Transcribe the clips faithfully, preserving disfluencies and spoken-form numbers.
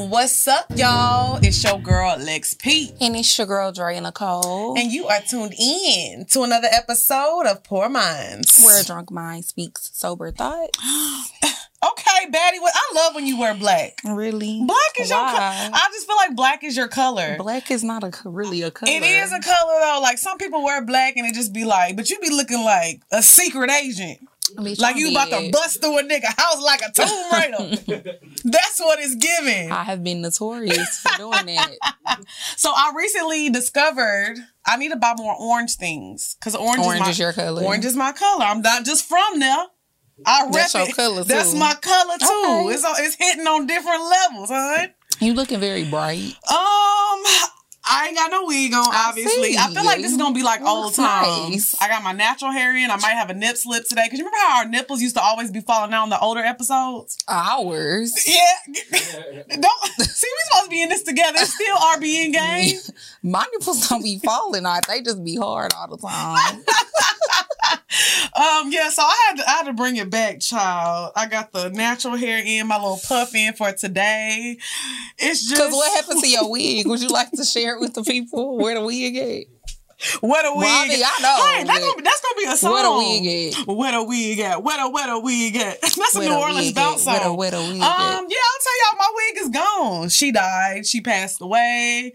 Well, what's up, y'all? It's your girl, Lex P. And it's your girl, Dre and Nicole. And you are tuned in to another episode of Pour Minds, where a drunk mind speaks sober thoughts. Okay, baddie. Well, I love when you wear black. Really? Black is Why? your color. I just feel like black is your color. Black is not a really a color. It is a color, though. Like, some people wear black and it just be like, but you be looking like a secret agent. Like you about to bust through a nigga house like a Tomb Raider. That's what it's giving. I have been notorious for doing that. So I recently discovered I need to buy more orange things. Because orange, orange is, my, is your color. Orange is my color. I'm not just from there. I rep That's your it. color, too. That's my color, too. Okay. It's, it's hitting on different levels, huh? You looking very bright. Um... I ain't got no wig on, obviously. I, I feel like this is going to be like old times. I got my natural hair in. I might have a nip slip today. Because you remember how our nipples used to always be falling out in the older episodes? Ours. Yeah. Don't See, we supposed to be in this together. It's still R B N game. My nipples don't be falling out. They just be hard all the time. um, yeah, so I had, to, I had to bring it back, child. I got the natural hair in, my little puff in for today. It's just... Because what happened to your wig? Would you like to share with the people where the wig at? Where the wig well, I mean, I know. Hey, that's, gonna be, that's gonna be a song. Where the wig at? Where the wig at? Where the, where the wig at? That's a New Orleans bounce song. Where the, where the wig um, at? Um, yeah, I'll tell y'all, my wig is gone. She died. She passed away.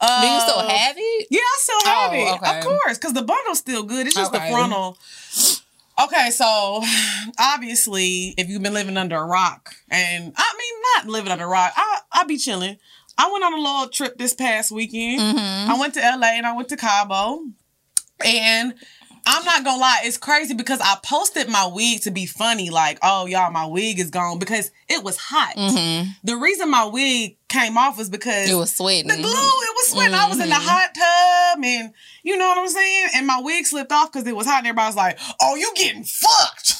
Uh, Do you still have it? Yeah, I still have oh, it. Okay. Of course, because the bundle's still good. It's just okay. the frontal. Okay, so obviously, if you've been living under a rock, and I mean, not living under a rock, I I be chilling. I went on a little trip this past weekend. Mm-hmm. I went to L A and I went to Cabo. And I'm not going to lie, it's crazy because I posted my wig to be funny. Like, oh, y'all, my wig is gone because it was hot. Mm-hmm. The reason my wig came off was because... It was sweating. The glue, it was sweating. Mm-hmm. I was in the hot tub and you know what I'm saying? And my wig slipped off because it was hot and everybody was like, oh, you getting fucked.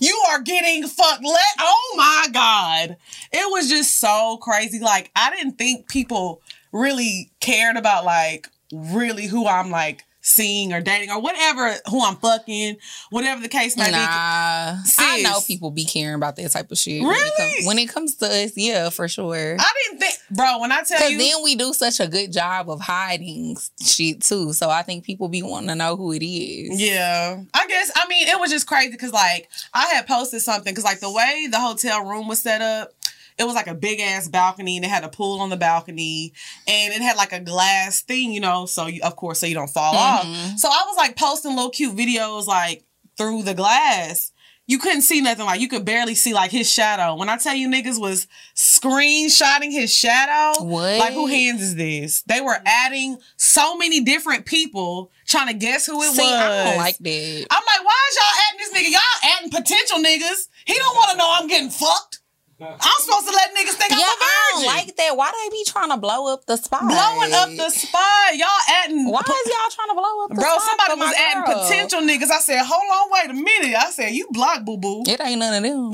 You are getting fucked. Let, oh, my God. It was just so crazy. Like, I didn't think people really cared about, like, really who I'm, like, seeing or dating or whatever, who I'm fucking, whatever the case may nah, be. I know people be caring about that type of shit. Really? When it, comes, when it comes to us, yeah, for sure. I didn't think... Bro, when I tell you... Because then we do such a good job of hiding shit, too. So I think people be wanting to know who it is. Yeah. I guess, I mean, it was just crazy because, like, I had posted something because, like, the way the hotel room was set up, it was like a big ass balcony and it had a pool on the balcony and it had like a glass thing, you know, so you, of course, so you don't fall mm-hmm. off. So I was like posting little cute videos like through the glass. You couldn't see nothing. Like you could barely see like his shadow. When I tell you niggas was screenshotting his shadow. What? Like who hands is this? They were adding so many different people trying to guess who it see, was. I don't like that. I'm like, why is y'all adding this nigga? Y'all adding potential niggas. He don't want to know I'm getting fucked. I'm supposed to let niggas think yeah, I'm a virgin. I don't like that. Why they be trying to blow up the spot? Blowing up the spot. Y'all adding... Why po- is y'all trying to blow up the Bro, spot? Bro, somebody was adding girl. potential niggas. I said, hold on, wait a minute. I said, you blocked, boo-boo. It ain't none of them.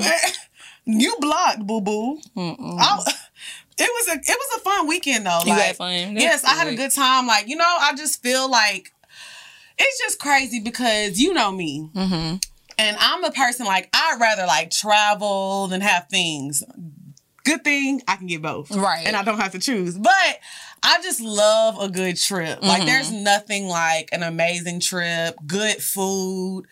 You blocked, boo-boo. I, it was a it was a fun weekend, though. You like, had fun? That's yes, good. I had a good time. Like, you know, I just feel like... It's just crazy because you know me. Mm-hmm. And I'm a person, like, I'd rather, like, travel than have things. Good thing, I can get both. Right. And I don't have to choose. But I just love a good trip. Mm-hmm. Like, there's nothing like an amazing trip, good food,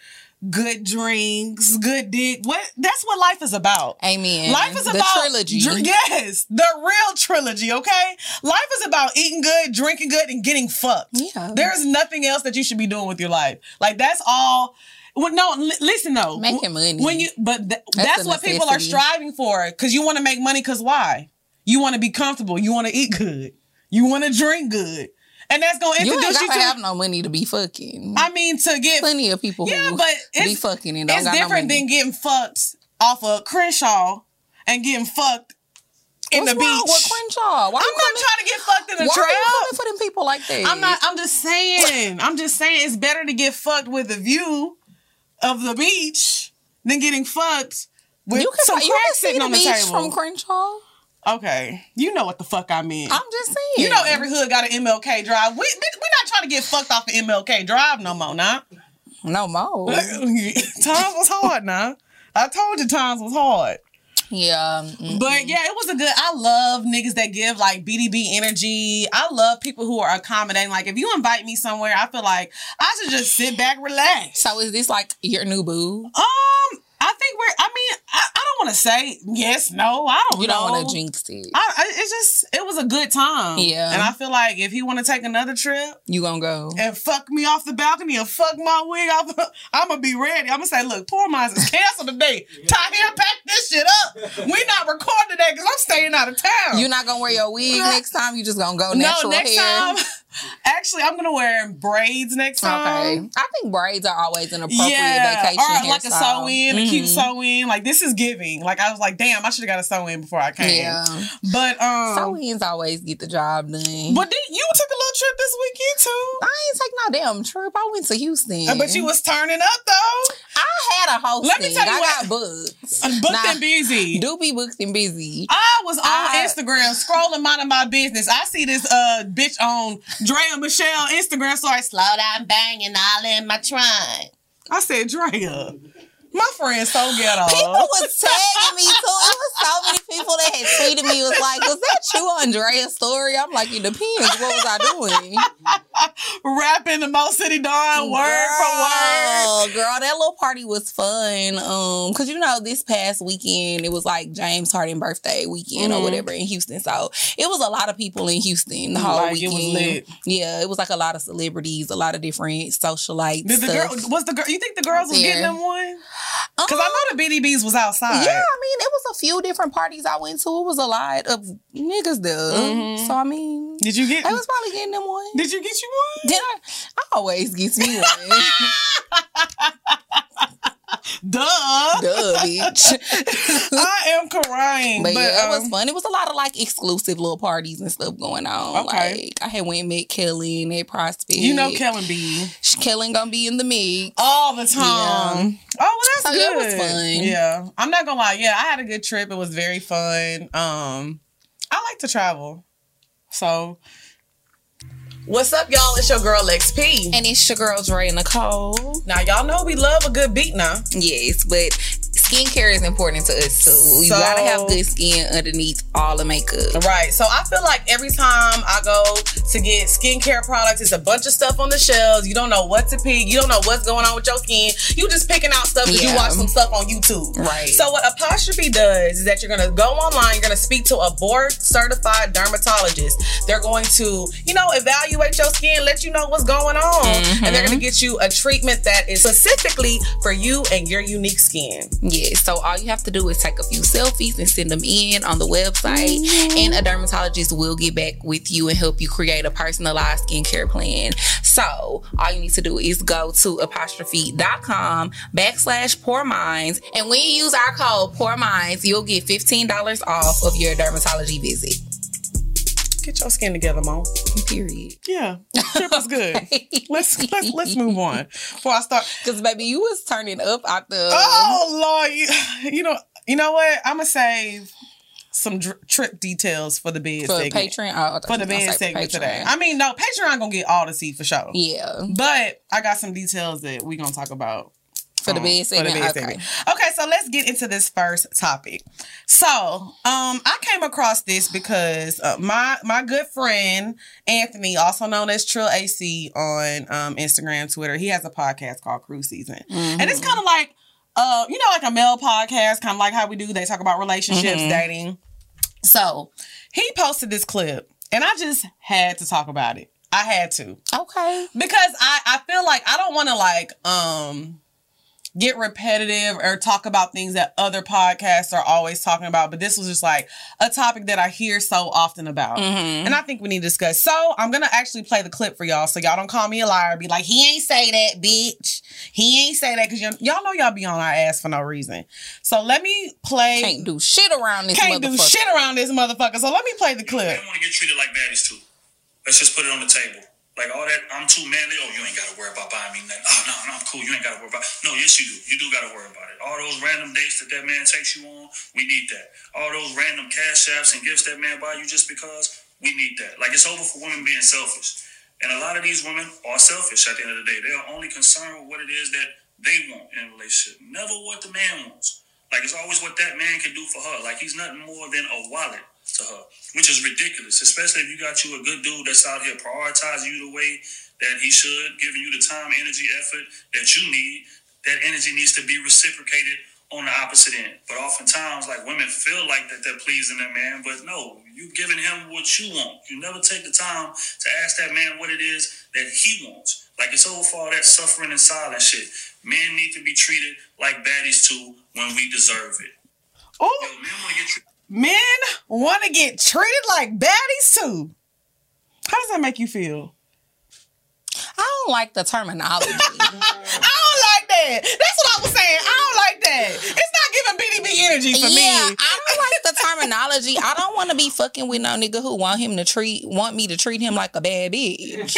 good drinks, good dick. What? That's what life is about. Amen. Life is the about... The trilogy. Dr- yes. The real trilogy, okay? Life is about eating good, drinking good, and getting fucked. Yeah. There's nothing else that you should be doing with your life. Like, that's all... Well, no, l- listen though. Making money. When you, but th- that's, that's what people are striving for. Because you want to make money. Because why? You want to be comfortable. You want to eat good. You want to drink good. And that's gonna introduce you, ain't you to have no money to be fucking. I mean, to get plenty of people. Yeah, who but it's, be fucking and don't it's got different no money. Than getting fucked off of Crenshaw and getting fucked. In What's the wrong beach. With Crenshaw? Why I'm not coming? Trying to get fucked in the Why trail. Why are you coming for them people like that? I'm not. I'm just saying. I'm just saying. It's better to get fucked with a view of the beach than getting fucked with you can, some crack sitting on the, the beach table. From Crenshaw. Okay, you know what the fuck I mean. I'm just saying. You know every hood got an M L K Drive. We, we we're not trying to get fucked off of M L K Drive no more, nah. No more. Times was hard, nah. I told you times was hard. Yeah. Mm-mm. But yeah, it was a good, I love niggas that give like B D B energy. I love people who are accommodating. Like if you invite me somewhere, I feel like I should just sit back, relax. So is this like your new boo? Um... I think we're, I mean, I, I don't want to say yes, no, I don't know. You don't want to jinx it. I, I, it's just, it was a good time. Yeah. And I feel like if he want to take another trip. You gonna go. And fuck me off the balcony and fuck my wig off. I'm gonna be ready. I'm gonna say, look, Pour Minds is canceled today. Tahir, pack this shit up. We not recording today because I'm staying out of town. You're not gonna wear your wig next time? You just gonna go natural no, next hair? Time. Actually, I'm gonna wear braids next time. Okay, I think braids are always an appropriate yeah. vacation hairstyle. Or like hairstyle. A sew in, mm-hmm. a cute sew in. Like this is giving. Like I was like, damn, I should have got a sew in before I came. Yeah, but um, sew ins always get the job done. But then you took a little trip this weekend too. I ain't take no damn trip. I went to Houston. But you was turning up though. I had a whole. Let me tell you, I what, got booked. I'm booked now, and busy. Do be booked and busy. I was on I, Instagram scrolling, minding my business. I see this uh bitch on Dre and Michelle Instagram, so I slow down, banging all in my trunk. I said, Drea, my friend so ghetto. People was tagging me too. It was so many people that had tweeted me. Was like, was that you on Drea's story? I'm like, it depends. What was I doing? Rapping the Mo City Dawn word for word. Girl, that little party was fun. Um, cause you know, this past weekend it was like James Harden birthday weekend mm. or whatever in Houston. So it was a lot of people in Houston the whole like, weekend. It was lit. Yeah, it was like a lot of celebrities, a lot of different socialites. Did the girl was the girl? You think the girls was getting them one? Because um, I know the B D Bs was outside. Yeah, I mean, it was a few different parties I went to. It was a lot of niggas there. Mm-hmm. So, I mean... Did you get... I was probably getting them one. Did you get you one? Did I? I always get me one. Duh. Duh, bitch. I am crying. But, but yeah, um, it was fun. It was a lot of, like, exclusive little parties and stuff going on. Okay. Like, I had went and met Kellen at Prospect. You know Kellen B. Kellen gonna be in the mix. All the time. Yeah. Oh, well, that's so good. It was fun. Yeah. I'm not gonna lie. Yeah, I had a good trip. It was very fun. Um, I like to travel. So... What's up, y'all? It's your girl, Lex P. And it's your girl, Dre and Nicole. Now, y'all know we love a good beat now. Yes, but skincare is important to us, too. You so, gotta have good skin underneath all the makeup. Right. So, I feel like every time I go to get skincare products, it's a bunch of stuff on the shelves. You don't know what to pick. You don't know what's going on with your skin. You just picking out stuff because yeah. you watch some stuff on YouTube. Right. So, what Apostrophe does is that you're gonna go online, you're gonna speak to a board-certified dermatologist. They're going to, you know, evaluate your skin, let you know what's going on, mm-hmm. and they're gonna get you a treatment that is specifically for you and your unique skin. Yeah, so all you have to do is take a few selfies and send them in on the website, mm-hmm. and a dermatologist will get back with you and help you create a personalized skincare plan. So all you need to do is go to apostrophe.com backslash Pour Minds, and when you use our code Pour Minds, you'll get fifteen dollars off of your dermatology visit. Get your skin together, Mom. Period. Yeah. Trip was good. let's, let's let's move on before I start. Because, baby, you was turning up out the... Oh, Lord. You, you know you know what? I'm going to save some dr- trip details for the bed for segment. Patreon, oh, for the bed segment today. I mean, no, Patreon going to get all the tea for sure. Yeah. But I got some details that we're going to talk about. For the bed segment. For the bed segment. Okay. Okay, so let's get into this first topic. So, um, I came across this because uh, my my good friend Anthony, also known as Trill A C on um, Instagram, Twitter, he has a podcast called Crew Season, mm-hmm. and it's kind of like, uh, you know, like a male podcast, kind of like how we do. They talk about relationships, mm-hmm. dating. So he posted this clip, and I just had to talk about it. I had to, okay, because I I feel like I don't want to like um. get repetitive or talk about things that other podcasts are always talking about. But this was just like a topic that I hear so often about. Mm-hmm. And I think we need to discuss. So I'm going to actually play the clip for y'all. So y'all don't call me a liar. Be like, he ain't say that, bitch. He ain't say that. Because y- y'all know y'all be on our ass for no reason. So let me play. Can't do shit around this Can't motherfucker. Can't do shit around this motherfucker. So let me play the clip. I don't want to get treated like baddies too. Let's just put it on the table. Like, all that, I'm too manly. Oh, you ain't got to worry about buying me nothing. Oh, no, no, I'm cool. You ain't got to worry about it. No, yes, you do. You do got to worry about it. All those random dates that that man takes you on, we need that. All those random cash apps and gifts that man buy you just because, we need that. Like, it's over for women being selfish. And a lot of these women are selfish at the end of the day. They are only concerned with what it is that they want in a relationship. Never what the man wants. Like, it's always what that man can do for her. Like, he's nothing more than a wallet to her, which is ridiculous, especially if you got you a good dude that's out here prioritizing you the way that he should, giving you the time, energy, effort that you need. That energy needs to be reciprocated on the opposite end. But oftentimes, like, women feel like that they're pleasing that man, but no, you're giving him what you want. You never take the time to ask that man what it is that he wants. Like, it's over for all that suffering and silence shit. Men need to be treated like baddies too when we deserve it. Oh, yo, men want to get treated. Men want to get treated like baddies too. How does that make you feel? I don't like the terminology. I don't like that. That's what I was saying. I don't like that. It's not giving B D B energy for yeah, me. Yeah, I don't like the terminology. I don't want to be fucking with no nigga who want him to treat want me to treat him like a bad bitch.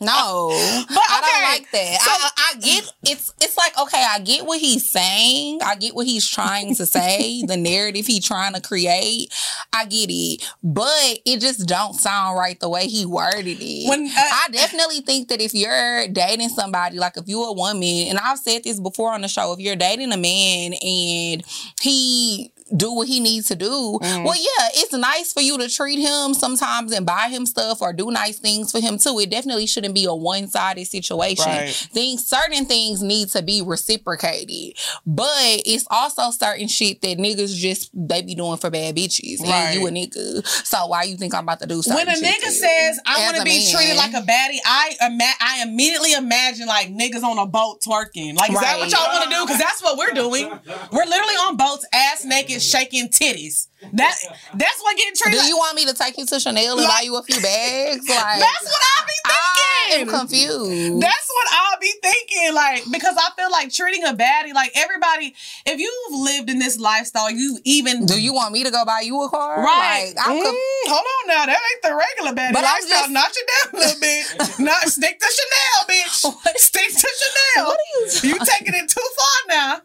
No, but, okay. I don't like that. So, I, I get it's it's like, okay, I get what he's saying. I get what he's trying to say, the narrative he's trying to create. I get it, but it just don't sound right the way he worded it. When, uh, I definitely think that if you're dating somebody, like if you're a woman, and I've said this before on the show, if you're dating a man and he do what he needs to do, mm. well, yeah, it's nice for you to treat him sometimes and buy him stuff or do nice things for him too. It definitely shouldn't be a one-sided situation. Right. Things, certain things need to be reciprocated, but it's also certain shit that niggas just, they be doing for bad bitches. Right. And you a nigga, so why you think I'm about to do something? When a nigga says, I want to be man. treated like a baddie, I ima- I immediately imagine like niggas on a boat twerking. Like, is right. that what y'all want to do? Because that's what we're doing. We're literally on boats, ass naked, shaking titties. That that's what getting treated. Do like. You want me to take you to Chanel and buy you a few bags? Like, that's what I be thinking. I'm confused. That's what I'll be thinking. Like, because I feel like treating a baddie, like everybody, if you've lived in this lifestyle, you even do you want me to go buy you a car? Right. Like, I'm mm, conf- hold on now, that ain't the regular baddie but lifestyle. Just... Notch it down a little bit. Not stick to Chanel, bitch. What? Stick to Chanel. What are you? Talking? You taking it too far now.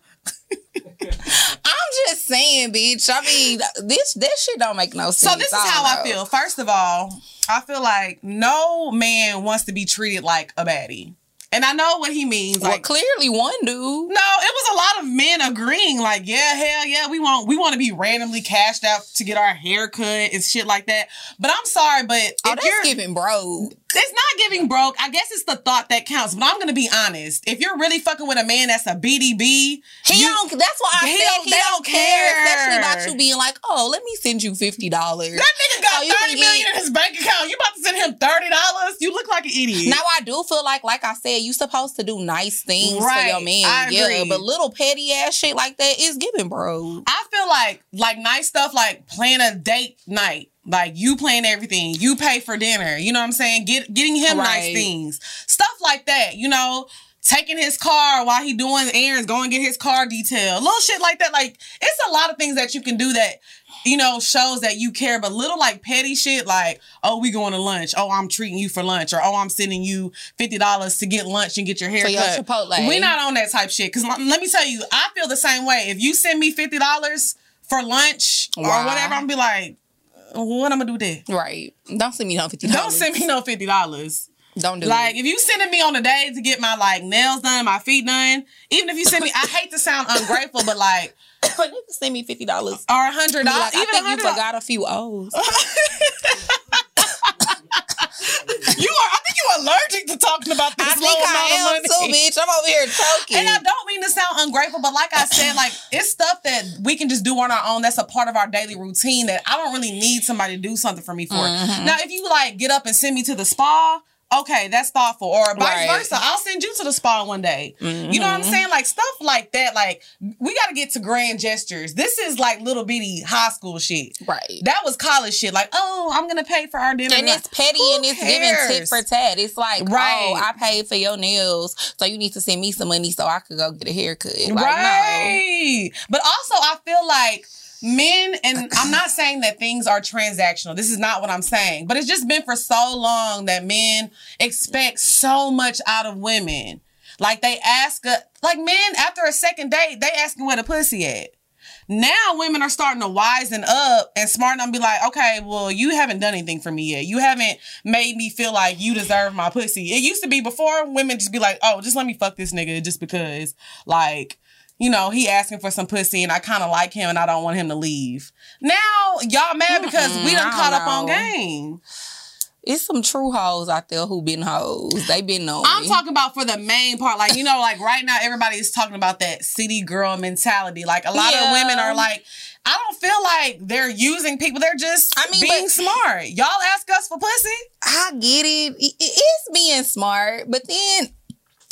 I'm just saying, bitch. I mean, this this shit don't make no sense. So this is how I, I feel. First of all, I feel like no man wants to be treated like a baddie. And I know what he means. Well, like, clearly one dude. No, it was a lot of men agreeing, like, yeah, hell yeah, we want we want to be randomly cashed out to get our hair cut and shit like that. But I'm sorry, but if oh, that's you're giving broke. It's not giving broke. I guess it's the thought that counts. But I'm gonna be honest. If you're really fucking with a man that's a B D B, he you, don't. That's why I he said don't, he don't care. care, especially about you being like, oh, let me send you fifty dollars. That nigga got so thirty million get... in his bank account. You about to send him thirty dollars? You look like an idiot. Now I do feel like, like I said, you supposed to do nice things right. for your man. I agree. Yeah, but little petty ass shit like that is giving broke. I feel like like nice stuff, like plan a date night. Like, you plan everything. You pay for dinner. You know what I'm saying? Get, getting him right. nice things. Stuff like that, you know? Taking his car while he doing errands, going get his car detailed. Little shit like that. Like, it's a lot of things that you can do that, you know, shows that you care. But little, like, petty shit, like, oh, we going to lunch. Oh, I'm treating you for lunch. Or, oh, I'm sending you fifty dollars to get lunch and get your hair so cut. Your Chipotle. We're not on that type shit. Because let me tell you, I feel the same way. If you send me fifty dollars for lunch wow. or whatever, I'm going to be like, what I'm gonna do there? Right. Don't send me no fifty dollars. Don't send me no fifty dollars. Don't do like, it. Like, if you sending me on a day to get my, like, nails done, my feet done, even if you send me, I hate to sound ungrateful, but, like, you can send me fifty dollars. Or one hundred dollars. Like, even I think one hundred dollars. You forgot a few O's. You are, I think you're allergic to talking about this I low think amount I am of money. Too, bitch. I'm over here choking. And I don't mean to sound ungrateful, but like I said, like, it's stuff that we can just do on our own. That's a part of our daily routine that I don't really need somebody to do something for me for. Mm-hmm. Now, if you, like, get up and send me to the spa, okay, that's thoughtful. Or vice right. versa, I'll send you to the spa one day. Mm-hmm. You know what I'm saying? Like, stuff like that. Like, we got to get to grand gestures. This is like little bitty high school shit. Right. That was college shit. Like, oh, I'm going to pay for our dinner. And it's petty and it's giving tit for tat. It's like, right. oh, I paid for your nails, so you need to send me some money so I could go get a haircut. Like, right. No. But also, I feel like men, and I'm not saying that things are transactional. This is not what I'm saying. But it's just been for so long that men expect so much out of women. Like, they ask, a, like, men, after a second date, they asking where the pussy at. Now women are starting to wisen up and smarten up and be like, okay, well, you haven't done anything for me yet. You haven't made me feel like you deserve my pussy. It used to be before, women just be like, oh, just let me fuck this nigga just because, like, you know, he asking for some pussy and I kind of like him and I don't want him to leave. Now, y'all mad because mm-mm, we done caught up on game. It's some true hoes out there who been hoes. They been known. I'm talking about for the main part. Like, you know, like right now everybody is talking about that city girl mentality. Like a lot yeah. of women are like, I don't feel like they're using people. They're just I mean, being smart. Y'all ask us for pussy? I get it. It is being smart. But then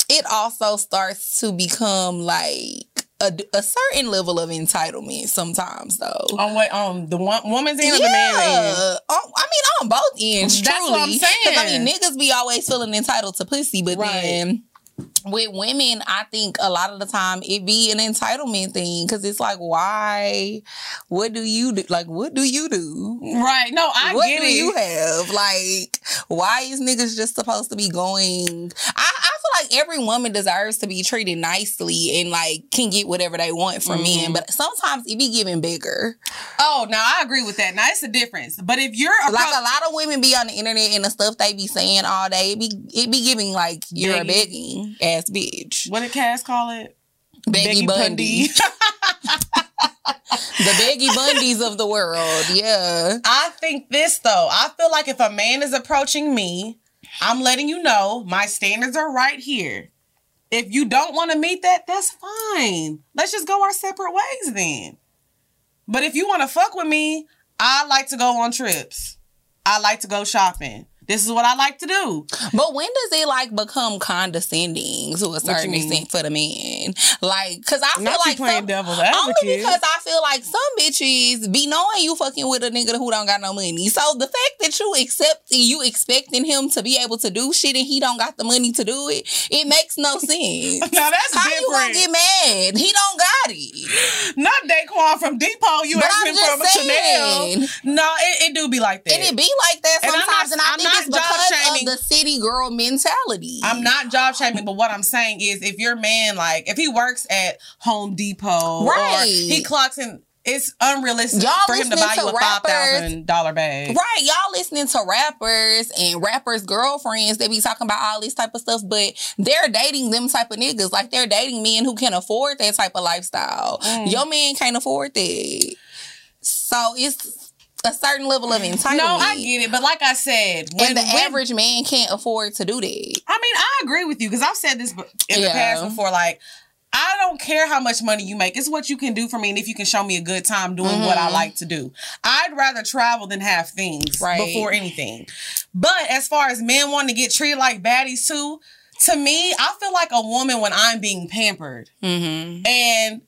it also starts to become like, A, a certain level of entitlement sometimes, though. On what? On the one, woman's end yeah. or the man's end? On, I mean, on both ends, that's truly. That's what I'm saying. Because, I mean, niggas be always feeling entitled to pussy, but right. then with women, I think a lot of the time it be an entitlement thing because it's like, why? What do you do? Like, what do you do? Right. No, I what get it. What do you have? Like, why is niggas just supposed to be going... I, I like every woman deserves to be treated nicely and like can get whatever they want from mm-hmm. men, but sometimes it be giving bigger. Oh, now I agree with that. Now it's a difference. But if you're a like pro- a lot of women be on the internet and the stuff they be saying all day, it be it be giving like you're Beggy. A begging ass bitch. What did Cass call it? Beggy, Beggy Bundy. The Beggy Bundys of the world. Yeah. I think this though. I feel like if a man is approaching me, I'm letting you know my standards are right here. If you don't want to meet that, that's fine. Let's just go our separate ways then. But if you want to fuck with me, I like to go on trips. I like to go shopping. This is what I like to do. But when does it, like, become condescending to a certain extent for the men? Like, because I feel Not like... Some, devil's advocate. Only because I feel like some bitches be knowing you fucking with a nigga who don't got no money. So the fact that you accept, you expecting him to be able to do shit and he don't got the money to do it, it makes no sense. Now, that's How different. How you gonna get mad? He don't got it. Not Daquan from Depot. You asking from saying, a Chanel. No, it, it do be like that. And it be like that sometimes. And, I'm not, and I I'm think not job shaming. Of the city girl mentality. I'm not job shaming, but what I'm saying is if your man, like, if he works at Home Depot right. or he clocks in, it's unrealistic y'all for him to buy to you a five thousand dollars bag. Right. Y'all listening to rappers and rappers' girlfriends. They be talking about all this type of stuff, but they're dating them type of niggas. Like, they're dating men who can afford that type of lifestyle. Mm. Your man can't afford that. So it's... a certain level of entitlement. No, I get it. But like I said... When, and the when, average man can't afford to do that. I mean, I agree with you because I've said this in yeah. the past before. Like, I don't care how much money you make. It's what you can do for me and if you can show me a good time doing mm-hmm. what I like to do. I'd rather travel than have things right. before anything. But as far as men wanting to get treated like baddies too, to me, I feel like a woman when I'm being pampered. Mm-hmm. And...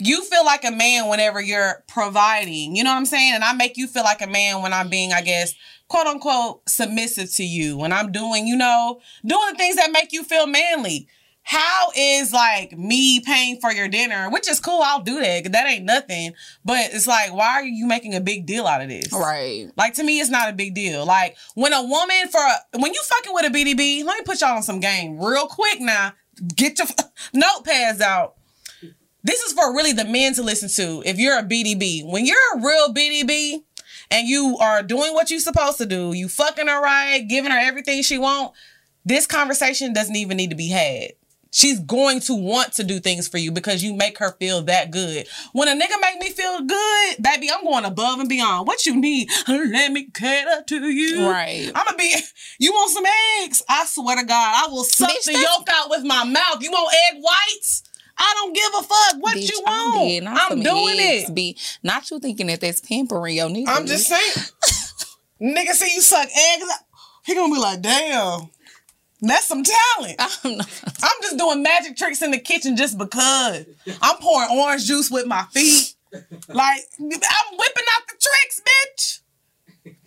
you feel like a man whenever you're providing, you know what I'm saying? And I make you feel like a man when I'm being, I guess, quote unquote, submissive to you. When I'm doing, you know, doing the things that make you feel manly. How is like me paying for your dinner, which is cool, I'll do that. That ain't nothing. But it's like, why are you making a big deal out of this? Right. Like, to me, it's not a big deal. Like, when a woman for, a, when you fucking with a B D B, let me put y'all on some game real quick now. Get your notepads out. This is for really the men to listen to. If you're a B D B, when you're a real B D B and you are doing what you're supposed to do, you fucking her right, giving her everything she wants, this conversation doesn't even need to be had. She's going to want to do things for you because you make her feel that good. When a nigga make me feel good, baby, I'm going above and beyond. What you need, let me cater to you. Right. I'm going to be, you want some eggs? I swear to God, I will suck Bitch, the yolk out with my mouth. You want egg whites? I don't give a fuck what bitch, you want. I'm, I'm doing eggs, it. Be. Not you thinking that that's pampering your nigga. I'm just saying. Nigga see you suck eggs. He gonna be like, damn. That's some talent. I'm, not. I'm just doing magic tricks in the kitchen just because. I'm pouring orange juice with my feet. Like, I'm whipping out the tricks, bitch.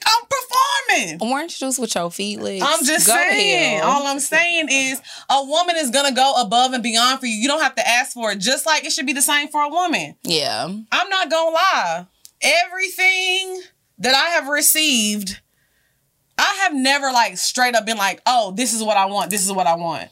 I'm performing. Orange juice with your feet, legs. I'm just Go saying. All I'm saying is a woman is going to go above and beyond for you. You don't have to ask for it. Just like it should be the same for a woman. Yeah. I'm not going to lie. Everything that I have received, I have never like straight up been like, oh, this is what I want. This is what I want.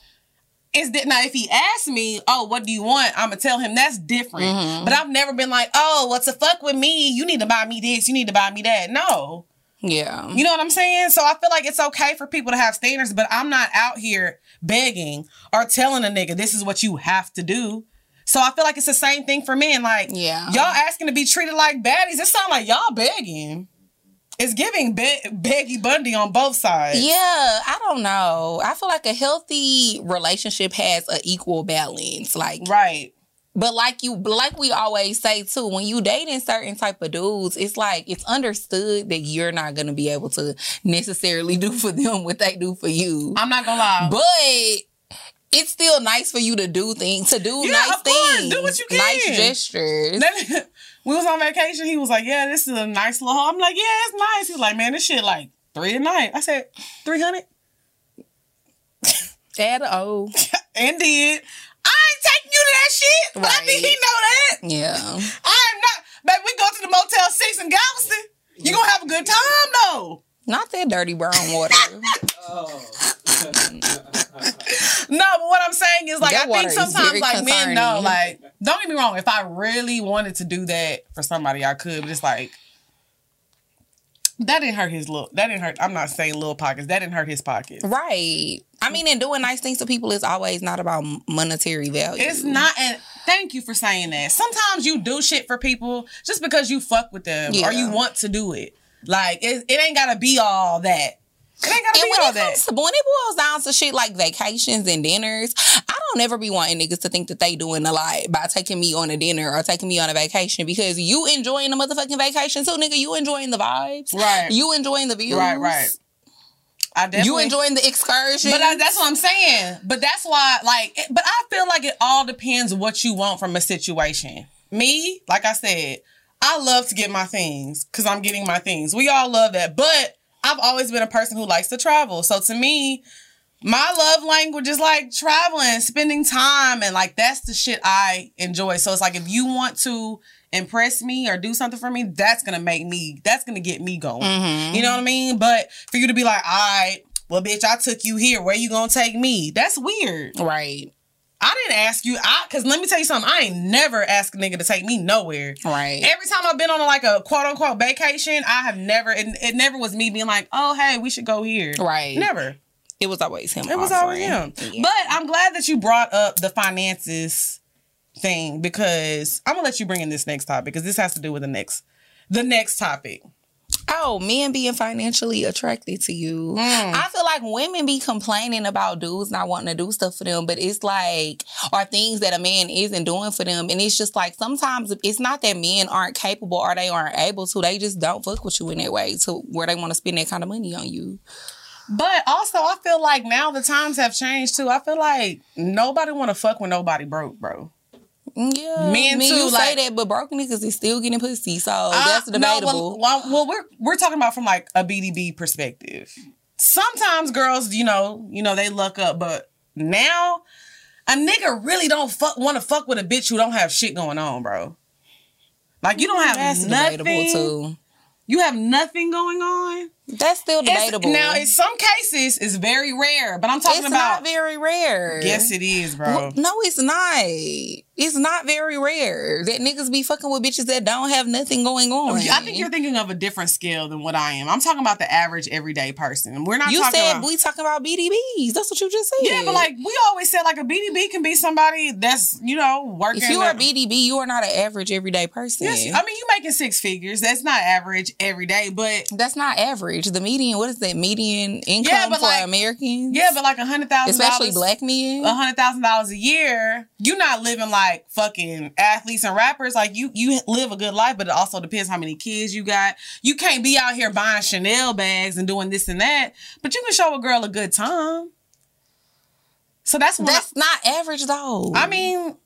Is that now if he asks me, oh, what do you want? I'ma tell him that's different. Mm-hmm. But I've never been like, oh, what's the fuck with me? You need to buy me this, you need to buy me that. No. Yeah. You know what I'm saying? So I feel like it's okay for people to have standards, but I'm not out here begging or telling a nigga this is what you have to do. So I feel like it's the same thing for men. Like, yeah. Y'all asking to be treated like baddies. It sounds like y'all begging. It's giving be- Beggy Bundy on both sides. Yeah, I don't know. I feel like a healthy relationship has an equal balance. Like, right. But like you, like we always say too, when you dating certain type of dudes, it's like it's understood that you're not gonna be able to necessarily do for them what they do for you. I'm not gonna lie, but. It's still nice for you to do things, to do yeah, nice of course. Things. Do what you can. Nice gestures. Then, we was on vacation. He was like, yeah, this is a nice little home. I'm like, yeah, it's nice. He was like, man, this shit like three a night. I said, three hundred? Add a O. And did. I ain't taking you to that shit. Right. But I think he know that. Yeah. I am not. Baby, we go to the Motel six in Galveston. You gonna have a good time, though. Not that dirty brown water. Oh. No, but what I'm saying is, like, that I think sometimes, like, concerning. Men know, like, don't get me wrong, if I really wanted to do that for somebody, I could, but it's like, that didn't hurt his little, that didn't hurt, I'm not saying little pockets, that didn't hurt his pockets. Right. I mean, and doing nice things to people is always not about monetary value. It's not, and thank you for saying that. Sometimes you do shit for people just because you fuck with them, yeah. Or you want to do it. Like, it, it ain't gotta be all that. It ain't gotta and be when all it that. Comes to, when it boils down to shit like vacations and dinners, I don't ever be wanting niggas to think that they doing a lot by taking me on a dinner or taking me on a vacation, because you enjoying the motherfucking vacation too, nigga. You enjoying the vibes. Right. You enjoying the views. Right, right. I definitely. You enjoying the excursion. But I, that's what I'm saying. But that's why, like, it, but I feel like it all depends what you want from a situation. Me, like I said, I love to get my things because I'm getting my things. We all love that. But I've always been a person who likes to travel. So to me, my love language is like traveling, spending time. And like, that's the shit I enjoy. So it's like, if you want to impress me or do something for me, that's going to make me, that's going to get me going. Mm-hmm. You know what I mean? But for you to be like, all right, well, bitch, I took you here. Where you going to take me? That's weird. Right. I didn't ask you, I because let me tell you something, I ain't never asked a nigga to take me nowhere. Right. Every time I've been on a, like a quote-unquote vacation, I have never, it, it never was me being like, oh, hey, we should go here. Right. Never. It was always him. It was always him. Yeah. But I'm glad that you brought up the finances thing, because I'm going to let you bring in this next topic, because this has to do with the next, the next topic. Oh, men being financially attracted to you. Mm. I feel like women be complaining about dudes not wanting to do stuff for them, but it's like, or things that a man isn't doing for them. And it's just like, sometimes it's not that men aren't capable or they aren't able to. They just don't fuck with you in that way to where they want to spend that kind of money on you. But also, I feel like now the times have changed too. I feel like nobody want to fuck when nobody broke, bro. Yeah, men too. You like, say that, but broke niggas is still getting pussy, so I, that's debatable. No, well, well, we're we're talking about from like a B D B perspective. Sometimes girls, you know, you know, they luck up, but now a nigga really don't fuck want to fuck with a bitch who don't have shit going on, bro. Like, you don't have that's nothing. Debatable too. You have nothing going on. That's still debatable. It's, now, in some cases, it's very rare, but I'm talking it's about... It's not very rare. Yes, it is, bro. No, it's not. It's not very rare that niggas be fucking with bitches that don't have nothing going on. I think you're thinking of a different scale than what I am. I'm talking about the average everyday person. We're not you talking said about, we talking about B D Bs. That's what you just said. Yeah, but like, we always said, like, a B D B can be somebody that's, you know, working... If you are a B D B, you are not an average everyday person. Yes, I mean, you're making six figures. That's not average every day, but... That's not average. The median, what is that median income yeah, for like, Americans? Yeah, but like a hundred thousand, especially black men, a hundred thousand dollars a year. You're not living like fucking athletes and rappers. Like you, you live a good life, but it also depends how many kids you got. You can't be out here buying Chanel bags and doing this and that, but you can show a girl a good time. So that's that's I, not average though. I mean,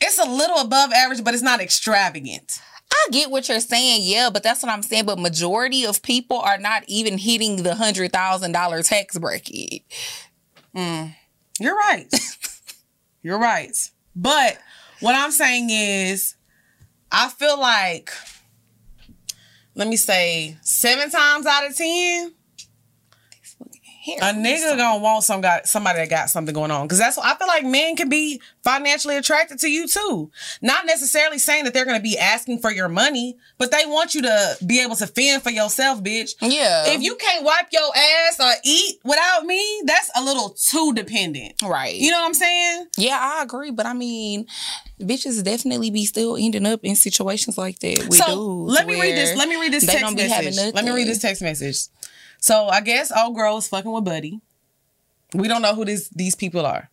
it's a little above average, but it's not extravagant. I get what you're saying, yeah, but that's what I'm saying. But majority of people are not even hitting the one hundred thousand dollars tax bracket. Mm. You're right. You're right. But what I'm saying is, I feel like, let me say, seven times out of ten, here. A nigga gonna want some guy, somebody that got something going on. Because that's what I feel like men can be financially attracted to you too. Not necessarily saying that they're gonna be asking for your money, but they want you to be able to fend for yourself, bitch. Yeah. If you can't wipe your ass or eat without me, that's a little too dependent. Right. You know what I'm saying? Yeah, I agree. But I mean, bitches definitely be still ending up in situations like that. We so let me read this. Let me read this text message. Let me read this text message. So I guess old girl is fucking with Buddy. We don't know who this, these people are.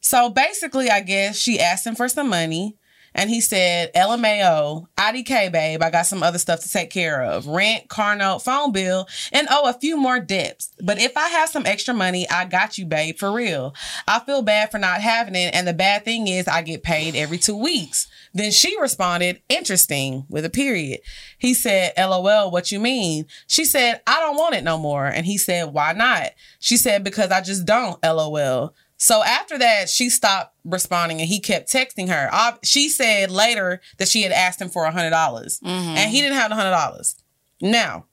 So basically, I guess she asked him for some money. And he said, L M A O, I D K, babe, I got some other stuff to take care of. Rent, car note, phone bill, and oh, a few more debts. But if I have some extra money, I got you, babe, for real. I feel bad for not having it, and the bad thing is I get paid every two weeks. Then she responded, interesting, with a period. He said, L O L, what you mean? She said, I don't want it no more. And he said, why not? She said, because I just don't, L O L. So after that, she stopped responding and he kept texting her. I, she said later that she had asked him for one hundred dollars mm-hmm. and he didn't have the one hundred dollars. Now,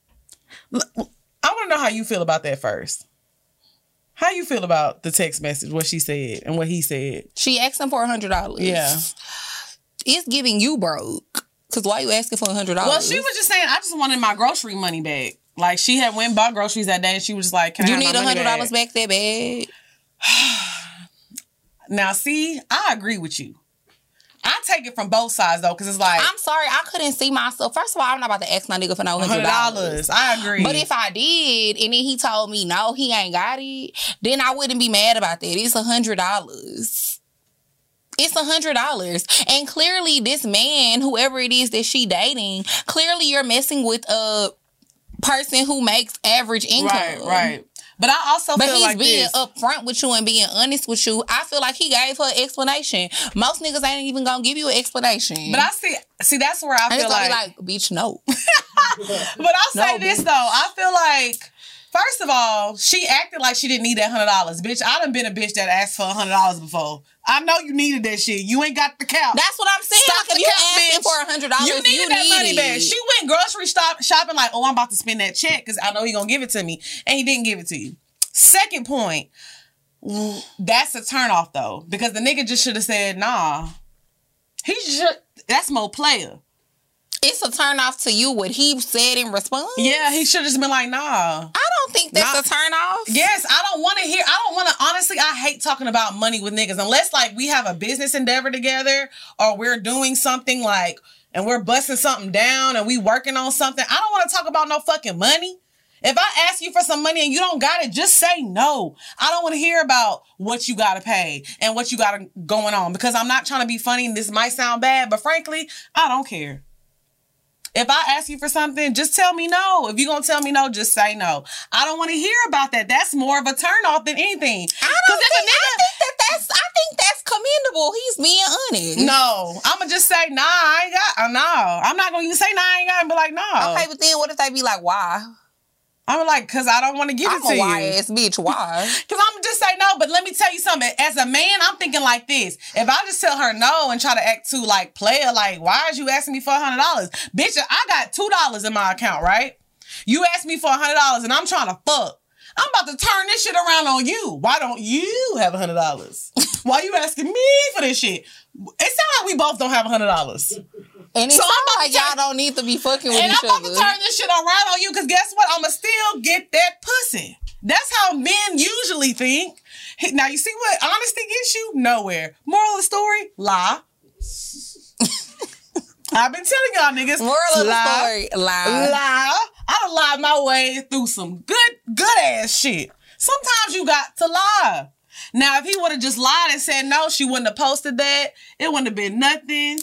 I want to know how you feel about that first. How you feel about the text message, what she said and what he said? She asked him for one hundred dollars. Yeah. It's giving you broke. Because why you asking for one hundred dollars? Well, she was just saying, I just wanted my grocery money back. Like, she had went and bought groceries that day and she was just like, can I have my money back? You need one hundred dollars back that bad? Now, see, I agree with you. I take it from both sides, though, because it's like... I'm sorry, I couldn't see myself. First of all, I'm not about to ask my nigga for no one hundred dollars. one hundred dollars, I agree. But if I did, and then he told me, no, he ain't got it, then I wouldn't be mad about that. It's one hundred dollars. It's one hundred dollars. And clearly, this man, whoever it is that she dating, clearly you're messing with a person who makes average income. Right, right. But I also but feel like this. But he's being upfront with you and being honest with you. I feel like he gave her an explanation. Most niggas ain't even gonna give you an explanation. But I see, see that's where I and feel it's like, like, bitch, no. But I'll say no, this bitch. Though, I feel like, first of all, she acted like she didn't need that one hundred dollars. Bitch, I done been a bitch that asked for one hundred dollars before. I know you needed that shit. You ain't got the count. That's what I'm saying. Stop the count, bitch. For one hundred dollars, you needed you that need money back. She went grocery shop shopping like, oh, I'm about to spend that check because I know he gonna give it to me. And he didn't give it to you. Second point, that's a turnoff though. Because the nigga just should have said, nah. He should. That's more player. It's a turn off to you what he said in response? Yeah, he should have just been like, nah. I don't think that's nah. a turn off. Yes, I don't want to hear, I don't want to, honestly, I hate talking about money with niggas. Unless, like, we have a business endeavor together or we're doing something, like, and we're busting something down and we working on something. I don't want to talk about no fucking money. If I ask you for some money and you don't got it, just say no. I don't want to hear about what you got to pay and what you got going on. Because I'm not trying to be funny and this might sound bad, but frankly, I don't care. If I ask you for something, just tell me no. If you're going to tell me no, just say no. I don't want to hear about that. That's more of a turn-off than anything. I don't think, nigga, I think that that's, I think that's commendable. He's being honest. No. I'm going to just say, nah, I ain't got, no. I'm not going to even say, nah, I ain't got, and be like, no. Okay, but then what if they be like, why? I'm like, because I don't want to give it to you. I'm a wide-ass bitch. Why? Because I'm just say no, but let me tell you something. As a man, I'm thinking like this. If I just tell her no and try to act too, like, player, like, why is you asking me for one hundred dollars? Bitch, I got two dollars in my account, right? You asked me for one hundred dollars and I'm trying to fuck. I'm about to turn this shit around on you. Why don't you have one hundred dollars? Why you asking me for this shit? It sounds like we both don't have one hundred dollars. And it so sounds like turn, y'all don't need to be fucking with each other. And I'm about other. to turn this shit around on you because guess what? I'ma still get that pussy. That's how men usually think. Now, you see what honesty gets you? Nowhere. Moral of the story? Lie. I've been telling y'all niggas. Moral of lie, the story? Lie. Lie. I done lied my way through some good, good ass shit. Sometimes you got to lie. Now, if he would have just lied and said no, she wouldn't have posted that. It wouldn't have been nothing.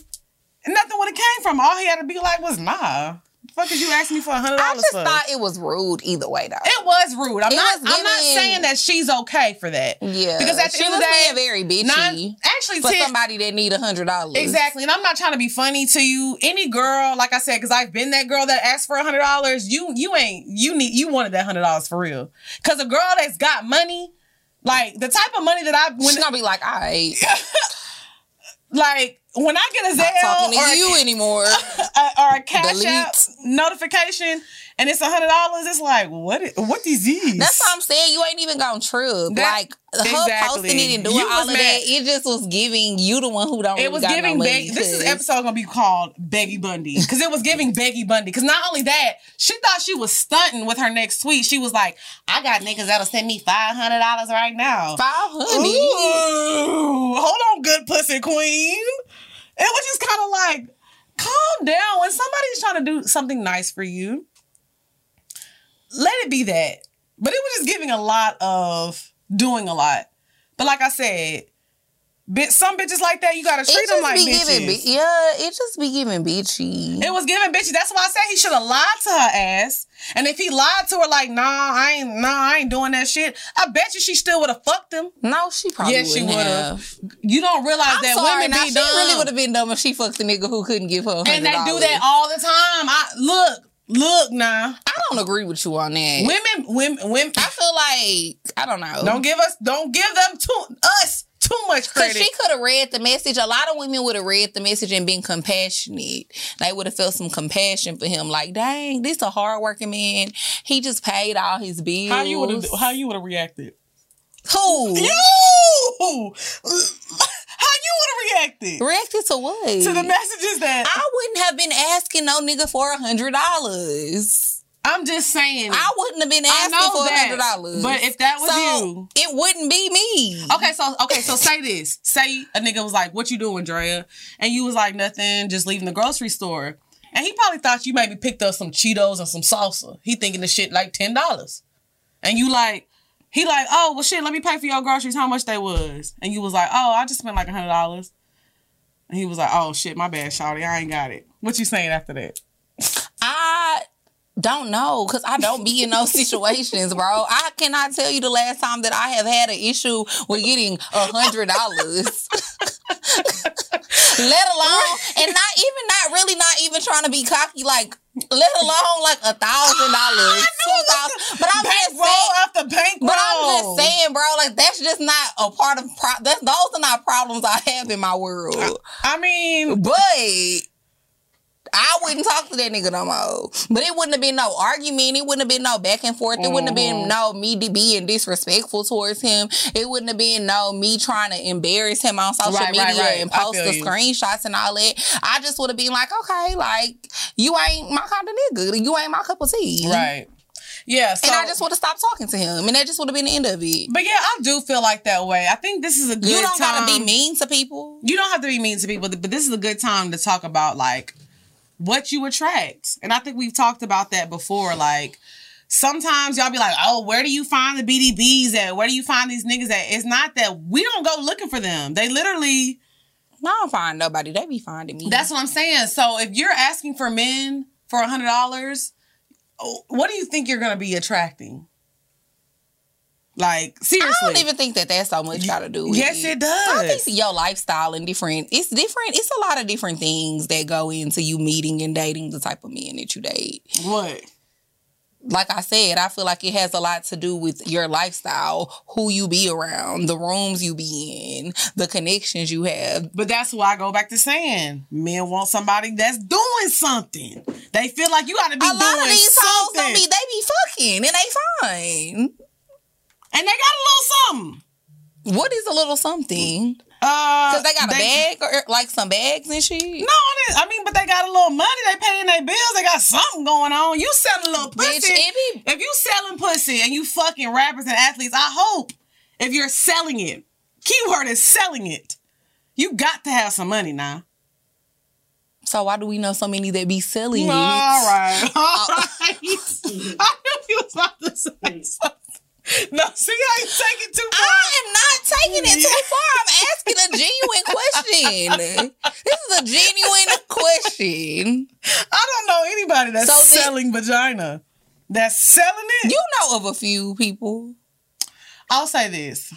Nothing would have came from. All he had to be like was, nah. Fuck is you asking me for one hundred dollars? I just for? thought it was rude either way, though. It was rude. I'm it not giving... I'm not saying that she's okay for that. Yeah. Because at the she end was of the day, very bitchy nine, actually, for ten, somebody that need one hundred dollars. Exactly. And I'm not trying to be funny to you. Any girl, like I said, because I've been that girl that asked for one hundred dollars, you you ain't, you need, you wanted that one hundred dollars for real. Because a girl that's got money, like the type of money that I... When, she's going to be like, all right. Like... When I get a Zelle or, a, you anymore. or a Cash App notification and it's a hundred dollars. It's like, what? Is, what is these? That's what I'm saying. You ain't even gonna trip. That, like exactly. Her posting it and doing all of mad. that. It just was giving you the one who don't. It really was got giving. No money, Be- this is episode gonna be called Beggy Bundy because it was giving Beggy Bundy. Because not only that, she thought she was stunting with her next tweet. She was like, I got niggas that'll send me five hundred dollars right now. Five hundred. Ooh, hold on, good pussy queen. It was just kind of like, calm down. When somebody's trying to do something nice for you, let it be that. But it was just giving a lot of doing a lot. But like I said, some bitches like that, you got to treat them like bitches. Giving, yeah, it just be giving bitchy. It was giving bitchy. That's why I said he should have lied to her ass. And if he lied to her like, nah, I ain't nah, I ain't doing that shit, I bet you she still would have fucked him. No, she probably yes, wouldn't she have. You don't realize I'm that sorry, women now, be she dumb. She really would have been dumb if she fucked a nigga who couldn't give her one hundred dollars. And they do that all the time. I Look, look now. Nah. I don't agree with you on that. Women, women, women. I feel like, I don't know. Don't give us, don't give them to us. Too much credit. Because she could have read the message. A lot of women would have read the message and been compassionate. They would have felt some compassion for him. Like, dang, this a hardworking man. He just paid all his bills. How you would have? How you would have reacted? Who? You! How you would have reacted? Reacted to what? To the messages that... I wouldn't have been asking no nigga for one hundred dollars. I'm just saying. I wouldn't have been asking for one hundred dollars. But if that was so, you. It wouldn't be me. Okay, so okay, so say this. Say a nigga was like, what you doing, Drea? And you was like, nothing, just leaving the grocery store. And he probably thought you maybe picked up some Cheetos and some salsa. He thinking the shit like ten dollars. And you like, he like, oh, well, shit, let me pay for your groceries, how much they was. And you was like, oh, I just spent like one hundred dollars. And he was like, oh, shit, my bad, shawty, I ain't got it. What you saying after that? I... Don't know, because I don't be in those situations, bro. I cannot tell you the last time that I have had an issue with getting one hundred dollars. Let alone, and not even, not really, not even trying to be cocky, like, let alone like a thousand dollars, two thousand. But I'm just saying, after bank roll. But I'm just saying, bro, like that's just not a part of. Pro- that's, those are not problems I have in my world. I, I mean, but. I wouldn't talk to that nigga no more. But it wouldn't have been no argument. It wouldn't have been no back and forth. It mm-hmm. wouldn't have been no me being disrespectful towards him. It wouldn't have been no me trying to embarrass him on social right, media right, right. and post the you. screenshots and all that. I just would have been like, okay, like, you ain't my kind of nigga. You ain't my cup of tea. Right. Yeah. So, and I just would have stopped talking to him. And that just would have been the end of it. But yeah, I do feel like that way. I think this is a good time. You don't got to be mean to people. You don't have to be mean to people. But this is a good time to talk about, like, what you attract. And I think we've talked about that before. Like, sometimes y'all be like, oh, where do you find the B D Bs at? Where do you find these niggas at? It's not that we don't go looking for them. They literally... I don't find nobody. They be finding me. That's what I'm saying. So if you're asking for men for one hundred dollars, what do you think you're going to be attracting? Like, seriously. I don't even think that that's so much got to do with yes, it. Yes, it does. I think your lifestyle and different, it's different, it's a lot of different things that go into you meeting and dating the type of men that you date. What? Like I said, I feel like it has a lot to do with your lifestyle, who you be around, the rooms you be in, the connections you have. But that's why I go back to saying men want somebody that's doing something. They feel like you got to be a doing something. A lot of these hoes don't be, they be fucking and they fine. And they got a little something. What is a little something? Because uh, they got a they, bag, or like some bags and shit? No, I mean, but they got a little money. They paying their bills. They got something going on. You selling a little pussy. Bitch, if you selling pussy and you fucking rappers and athletes, I hope if you're selling it, keyword is selling it, you got to have some money now. So why do we know so many that be selling it? All right. All right. I knew you was about to say something. No, see, I ain't taking it too far. I am not taking it too far. I'm asking a genuine question. This is a genuine question. I don't know anybody that's so selling this, vagina. That's selling it? You know of a few people. I'll say this.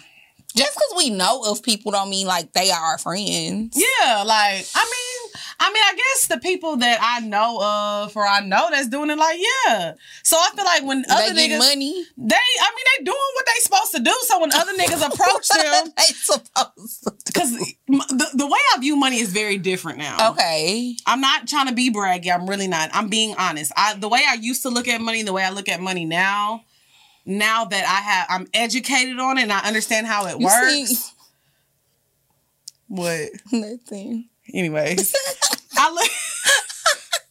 Just because we know of people don't mean like they are our friends. Yeah, like, I mean, I mean, I guess the people that I know of or I know that's doing it, like, yeah. So I feel like when other they niggas... They money. They, I mean, they doing what they supposed to do. So when other niggas approach them... they supposed to do. Because the, the way I view money is very different now. Okay. I'm not trying to be braggy. I'm really not. I'm being honest. I The way I used to look at money, the way I look at money now, now that I have, I'm educated on it and I understand how it you works... See, what? Nothing. Anyways, I look,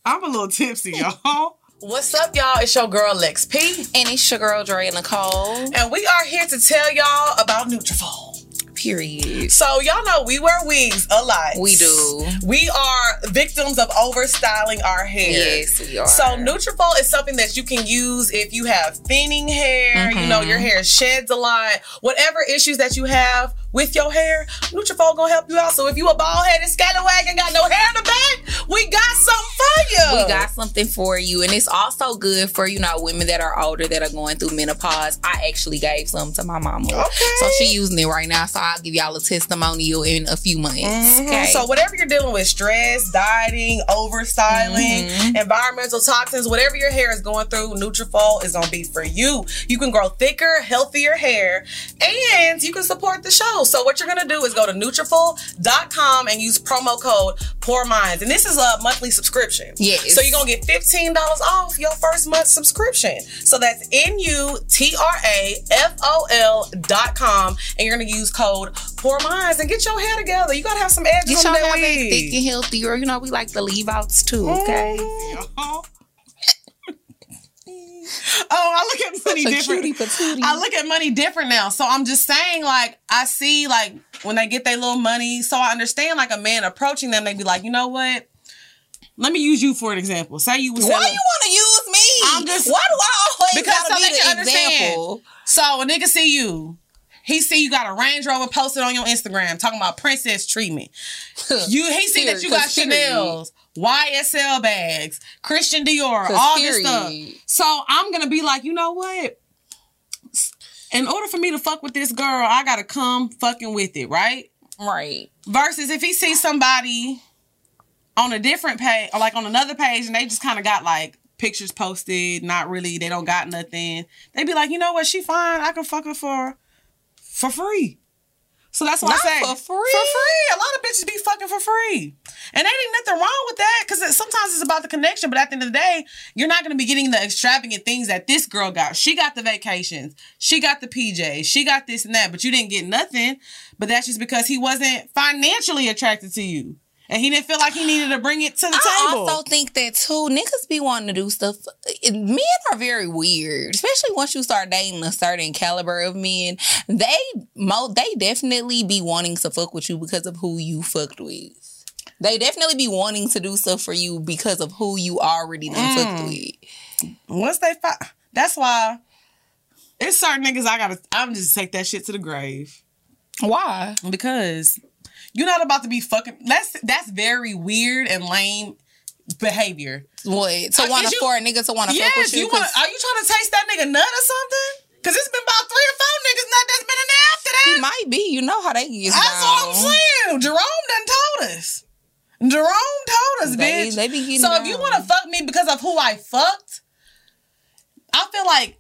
I'm a little tipsy, y'all. What's up, y'all? It's your girl, Lex P. And it's your girl, Dre and Nicole. And we are here to tell y'all about Nutrafol. Period. So, y'all know we wear wigs a lot. We do. We are victims of overstyling our hair. Yes, we are. So, Nutrafol is something that you can use if you have thinning hair, mm-hmm. you know, your hair sheds a lot, whatever issues that you have with your hair, Nutrafol gonna help you out. So if you a bald-headed scallywag and got no hair in the back, we got something for you. We got something for you. And it's also good for, you know, women that are older that are going through menopause. I actually gave some to my mama. Okay. So she using it right now. So I'll give y'all a testimonial in a few months. Mm-hmm. Okay. So whatever you're dealing with, stress, dieting, overstyling, mm-hmm. environmental toxins, whatever your hair is going through, Nutrafol is gonna be for you. You can grow thicker, healthier hair, and you can support the show. So what you're going to do is go to Nutrafol dot com and use promo code Pour Minds. And this is a monthly subscription. Yes. So you're going to get fifteen dollars off your first month subscription. So that's N U T R A F O L dot com. And you're going to use code Pour Minds and get your hair together. You got to have some edges on that wig. Get your hair thick and healthy. Or, you know, we like the leave outs too, okay? Mm. Oh, I look at money different. Cutie patootie. I look at money different now. So I'm just saying, like, I see, like, when they get their little money. So I understand, like, a man approaching them, they be like, you know what? Let me use you for an example. Say you was. Why selling... you want to use me? I'm just. Why do I always because gotta so be the example? So a nigga see you. He see you got a Range Rover posted on your Instagram talking about princess treatment. You he see that you got Chanel's, Y S L bags, Christian Dior, all this stuff. So I'm gonna be like, you know what? In order for me to fuck with this girl, I gotta come fucking with it, right? Right. Versus if he sees somebody on a different page or like on another page and they just kind of got like pictures posted, not really, they don't got nothing. They be like, you know what? She fine. I can fuck her for. For free. So that's what I say. For free. For free. A lot of bitches be fucking for free. And there ain't nothing wrong with that because it, sometimes it's about the connection. But at the end of the day, you're not going to be getting the extravagant things that this girl got. She got the vacations. She got the P Js. She got this and that. But you didn't get nothing. But that's just because he wasn't financially attracted to you. And he didn't feel like he needed to bring it to the I table. I also think that, too, niggas be wanting to do stuff. Men are very weird, especially once you start dating a certain caliber of men. They mo- they definitely be wanting to fuck with you because of who you fucked with. They definitely be wanting to do stuff for you because of who you already done mm. fucked with. Once they fi- That's why it's certain niggas I gotta... I'm just take that shit to the grave. Why? Because... You're not about to be fucking... That's that's very weird and lame behavior. What? To want to for a nigga to want to yes, fuck with you? you wanna, are you trying to taste that nigga nut or something? Because it's been about three or four niggas nut that's been in there after that. He might be. You know how they get. That's what I'm saying. Jerome done told us. Jerome told us, they, bitch. They be getting so down. If you want to fuck me because of who I fucked, I feel like...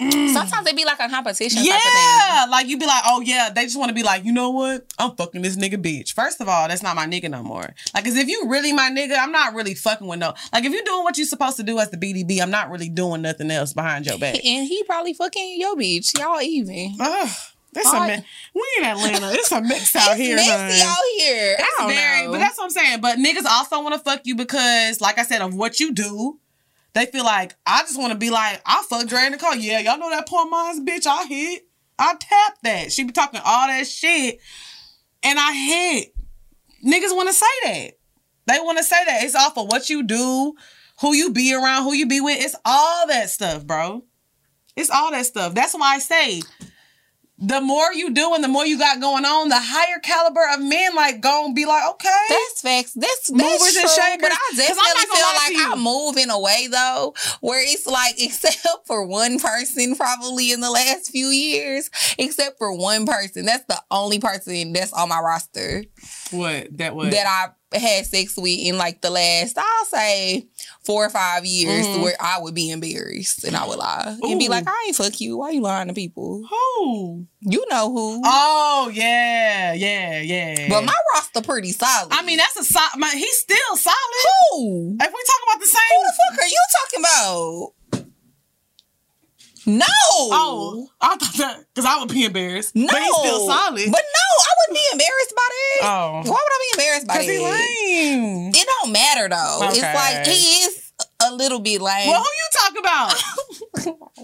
Mm. Sometimes they be like a competition yeah, type of thing. Yeah, like you be like, oh yeah, they just want to be like, you know what? I'm fucking this nigga bitch. First of all, that's not my nigga no more. Like, cause if you really my nigga, I'm not really fucking with no. Like, if you doing what you supposed to do as the B D B, I'm not really doing nothing else behind your back. And he probably fucking your bitch. Y'all even. Ugh. That's a mi- we in Atlanta. It's a mix out it's here. It's messy out here. It's I don't very, know. But that's what I'm saying. But niggas also want to fuck you because, like I said, of what you do. They feel like, I just want to be like, I fuck Dre in the car. Yeah, y'all know that Pour Minds bitch I hit. I tapped that. She be talking all that shit. And I hit. Niggas want to say that. They want to say that. It's all for what you do, who you be around, who you be with. It's all that stuff, bro. It's all that stuff. That's why I say, the more you do and the more you got going on, the higher caliber of men like gonna be like, okay, that's facts. That's, that's movers true, and shakers. But I definitely feel like I move in a way though, where it's like, except for one person, probably in the last few years, except for one person, that's the only person that's on my roster. What that was that I had sex with in like the last, I'll say, four or five years mm-hmm. where I would be embarrassed and I would lie. Ooh. And be like, I ain't fuck you. Why you lying to people? Who? You know who. Oh, yeah, yeah, yeah. But my roster pretty solid. I mean, that's a solid. He's still solid. Who? If we talking about the same. Who the fuck are you talking about? No. Oh, I thought that, because I would be embarrassed. No. But he's still solid. But no, I wouldn't be embarrassed by that. Oh. Why would I be embarrassed by that? Because he's lame. It don't matter, though. Okay. It's like, he is a little bit lame. Well, who you talking about?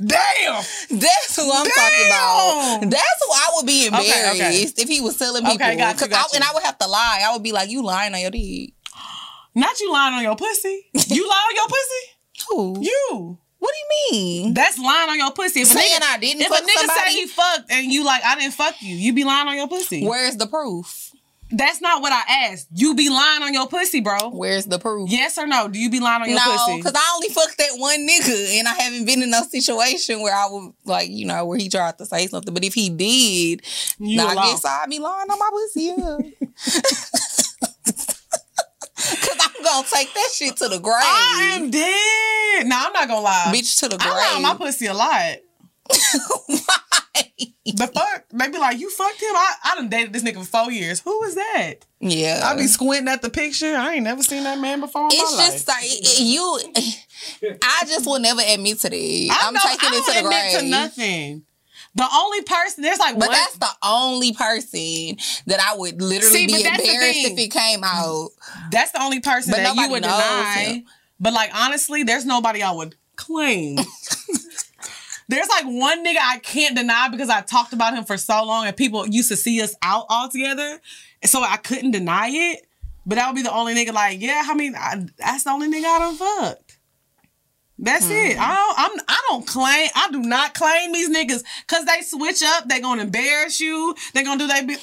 Damn. That's who I'm Damn. talking about. That's who I would be embarrassed okay, okay. if he was telling people. Okay, got you, got I, and I would have to lie. I would be like, you lying on your dick. Not you lying on your pussy. You lie on your pussy? Who? You. What do you mean? That's lying on your pussy. If Saying a nigga, I didn't if fuck a nigga somebody, said he fucked and you like, I didn't fuck you, you be lying on your pussy. Where's the proof? That's not what I asked. You be lying on your pussy, bro. Where's the proof? Yes or no? Do you be lying on your no, pussy? No, because I only fucked that one nigga and I haven't been in no situation where I would, like, you know, where he tried to say something. But if he did, now I guess I'd be lying on my pussy. Yeah. Because I'm going to take that shit to the grave. I am dead. Nah, I'm not going to lie. Bitch, to the grave. I lie on my pussy a lot. Why? The fuck? They be like, you fucked him? I, I done dated this nigga for four years. Who was that? Yeah. I be squinting at the picture. I ain't never seen that man before in it's my just life. Like, you, I just will never admit to that. I I'm know, taking I it to the grave. I don't admit to nothing. The only person, there's like but one. But that's the only person that I would literally See, be embarrassed if it came out. That's the only person but that you would deny. Him. But like, honestly, there's nobody I would claim. There's like one nigga I can't deny because I talked about him for so long and people used to see us out all together. So I couldn't deny it. But that would be the only nigga like, yeah, I mean, I, that's the only nigga I done fucked. That's mm. it. I don't, I'm, I don't claim. I do not claim these niggas because they switch up. They gonna embarrass you. They gonna do they. Be-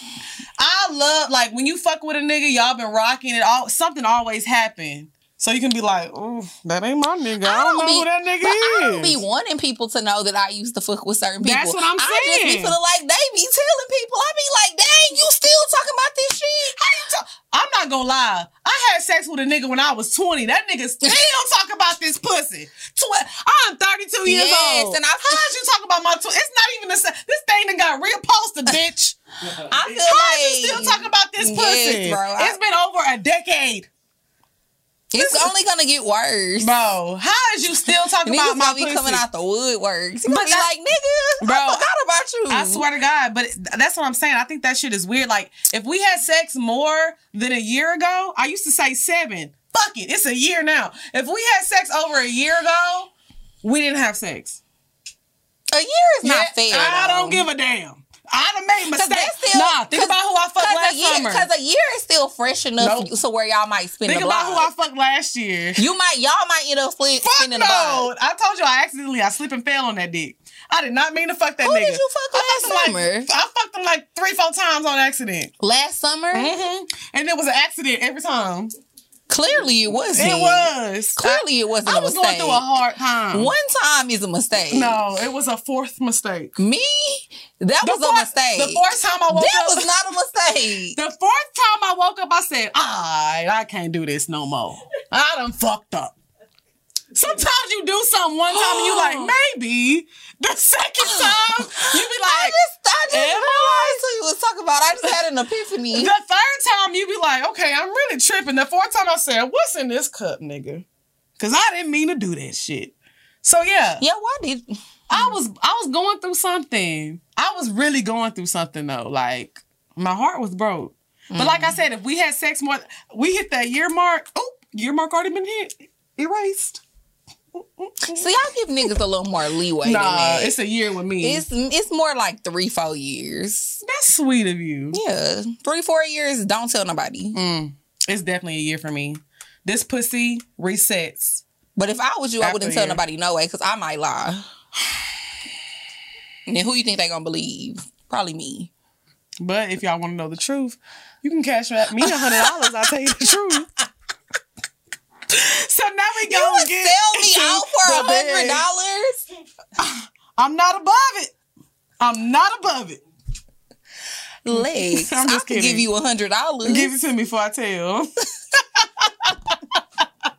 I love like when you fuck with a nigga, y'all been rocking it all. Something always happen. So you can be like, oh, that ain't my nigga. I don't, I don't know be, who that nigga is. I don't be wanting people to know that I used to fuck with certain people. That's what I'm saying. I just be feeling like they be telling people. I be like, dang, you still talking about this shit? How you talk? I'm not gonna lie. I had sex with a nigga when I was twenty. That nigga still talk about this pussy. Tw- I'm thirty-two years yes, old. And I how'd you talk about my tw- It's not even the same. This thing that got reposted, bitch. I feel How like, you still talking about this pussy? Yes, bro, I- it's been over a decade. It's this only gonna get worse, bro. How is you still talking about my pussy? Niggas coming out the woodworks. You but be like, nigga, bro, I forgot about you. I swear to God, but that's what I'm saying. I think that shit is weird. Like, if we had sex more than a year ago, I used to say seven. Fuck it, it's a year now. If we had sex over a year ago, we didn't have sex. A year is yeah, not fair. I though. don't give a damn. I done made mistakes. Still, nah, think about who I fucked last year, summer. Because a year is still fresh enough nope. so where y'all might spend think the block. Think about who I fucked last year. You might, y'all might end up spending fuck the block. I told you I accidentally, I slipped and fell on that dick. I did not mean to fuck that who nigga. Who did you fuck I last summer? Like, I fucked him like three, four times on accident. Last summer? Mm-hmm. And it was an accident every time. Clearly it wasn't. It was. Clearly I, it wasn't I was a mistake. Going through a hard time. One time is a mistake. No, it was a fourth mistake. Me? That the was fourth, a mistake. The fourth time I woke that up. That was not a mistake. The fourth time I woke up, I said, alright, I can't do this no more. I done fucked up. Sometimes you do something one time and you like, maybe. The second time, you be like, I just, I just realized who you was talking about. I just had an epiphany. The third time, you be like, okay, I'm really tripping. The fourth time, I said, what's in this cup, nigga? Because I didn't mean to do that shit. So, yeah. Yeah, why did... I was, I was going through something. I was really going through something, though. Like, my heart was broke. Mm. But like I said, if we had sex more... We hit that year mark. Oh, year mark already been hit. Erased. See, I give niggas a little more leeway. Nah, than that. It's a year with me. It's it's more like three, four years. That's sweet of you. Yeah, three, four years. Don't tell nobody. Mm, it's definitely a year for me. This pussy resets. But if I was you, I wouldn't tell nobody no way because I might lie. And then who you think they gonna believe? Probably me. But if y'all want to know the truth, you can cash me a hundred dollars. I'll tell you the truth. So now we gonna you get sell me out for a hundred dollars. I'm not above it. I'm not above it. Lex, I'm just I can give you a hundred dollars. Give it to me before I tell.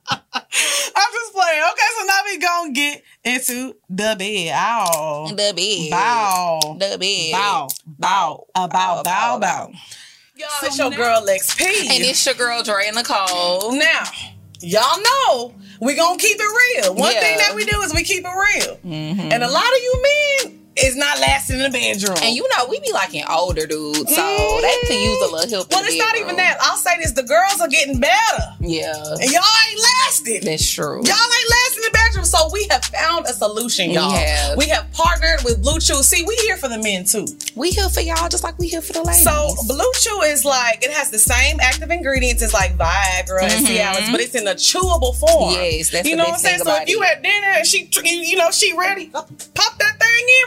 I'm just playing. Okay, so now we gonna get into the bed. Ow. The bed. Bow. The bed. Bow. Bow. Bow. Bow. Bow. Bow. Y'all, so it's your now, girl Lex P, and it's your girl Dre and Nicole. Now, y'all know we gonna keep it real. One yeah. thing that we do is we keep it real, mm-hmm. and a lot of you men. It's not lasting in the bedroom. And you know, we be liking older dudes, so mm. they could use a little help. Well, it's not even that. I'll say this, the girls are getting better. Yeah. And y'all ain't lasting. That's true. Y'all ain't lasting in the bedroom, so we have found a solution, y'all. We have. We have partnered with BlueChew. See, we here for the men, too. We here for y'all, just like we here for the ladies. So, BlueChew is like, it has the same active ingredients as like Viagra mm-hmm. and Cialis, but it's in a chewable form. Yes, that's you know what I'm saying? So, if you at dinner and she, you know, she ready, pop that thing in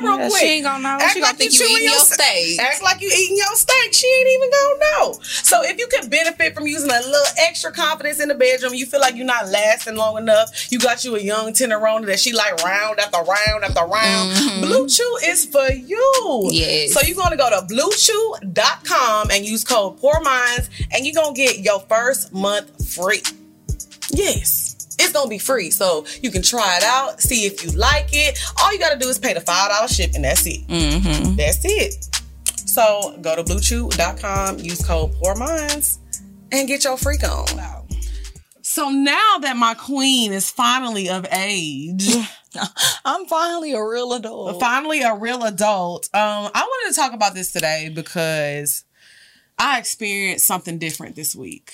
real quick. Yeah, she ain't gonna know. Act she gonna like think you, you eating your, your steak. Act like you eating your steak. She ain't even gonna know. So if you can benefit from using a little extra confidence in the bedroom, you feel like you're not lasting long enough, you got you a young tenderoni that she like round after round after round. Mm-hmm. Blue Chew is for you. Yes. So you're gonna go to blue chew dot com and use code Pour Minds, and you're gonna get your first month free. Yes. It's going to be free, so you can try it out, see if you like it. All you got to do is pay the five dollars shipping. That's it. Mm-hmm. That's it. So go to blue chew dot com, use code Pour Minds, and get your freak on. So now that my queen is finally of age... I'm finally a real adult. Finally a real adult. Um, I wanted to talk about this today because I experienced something different this week.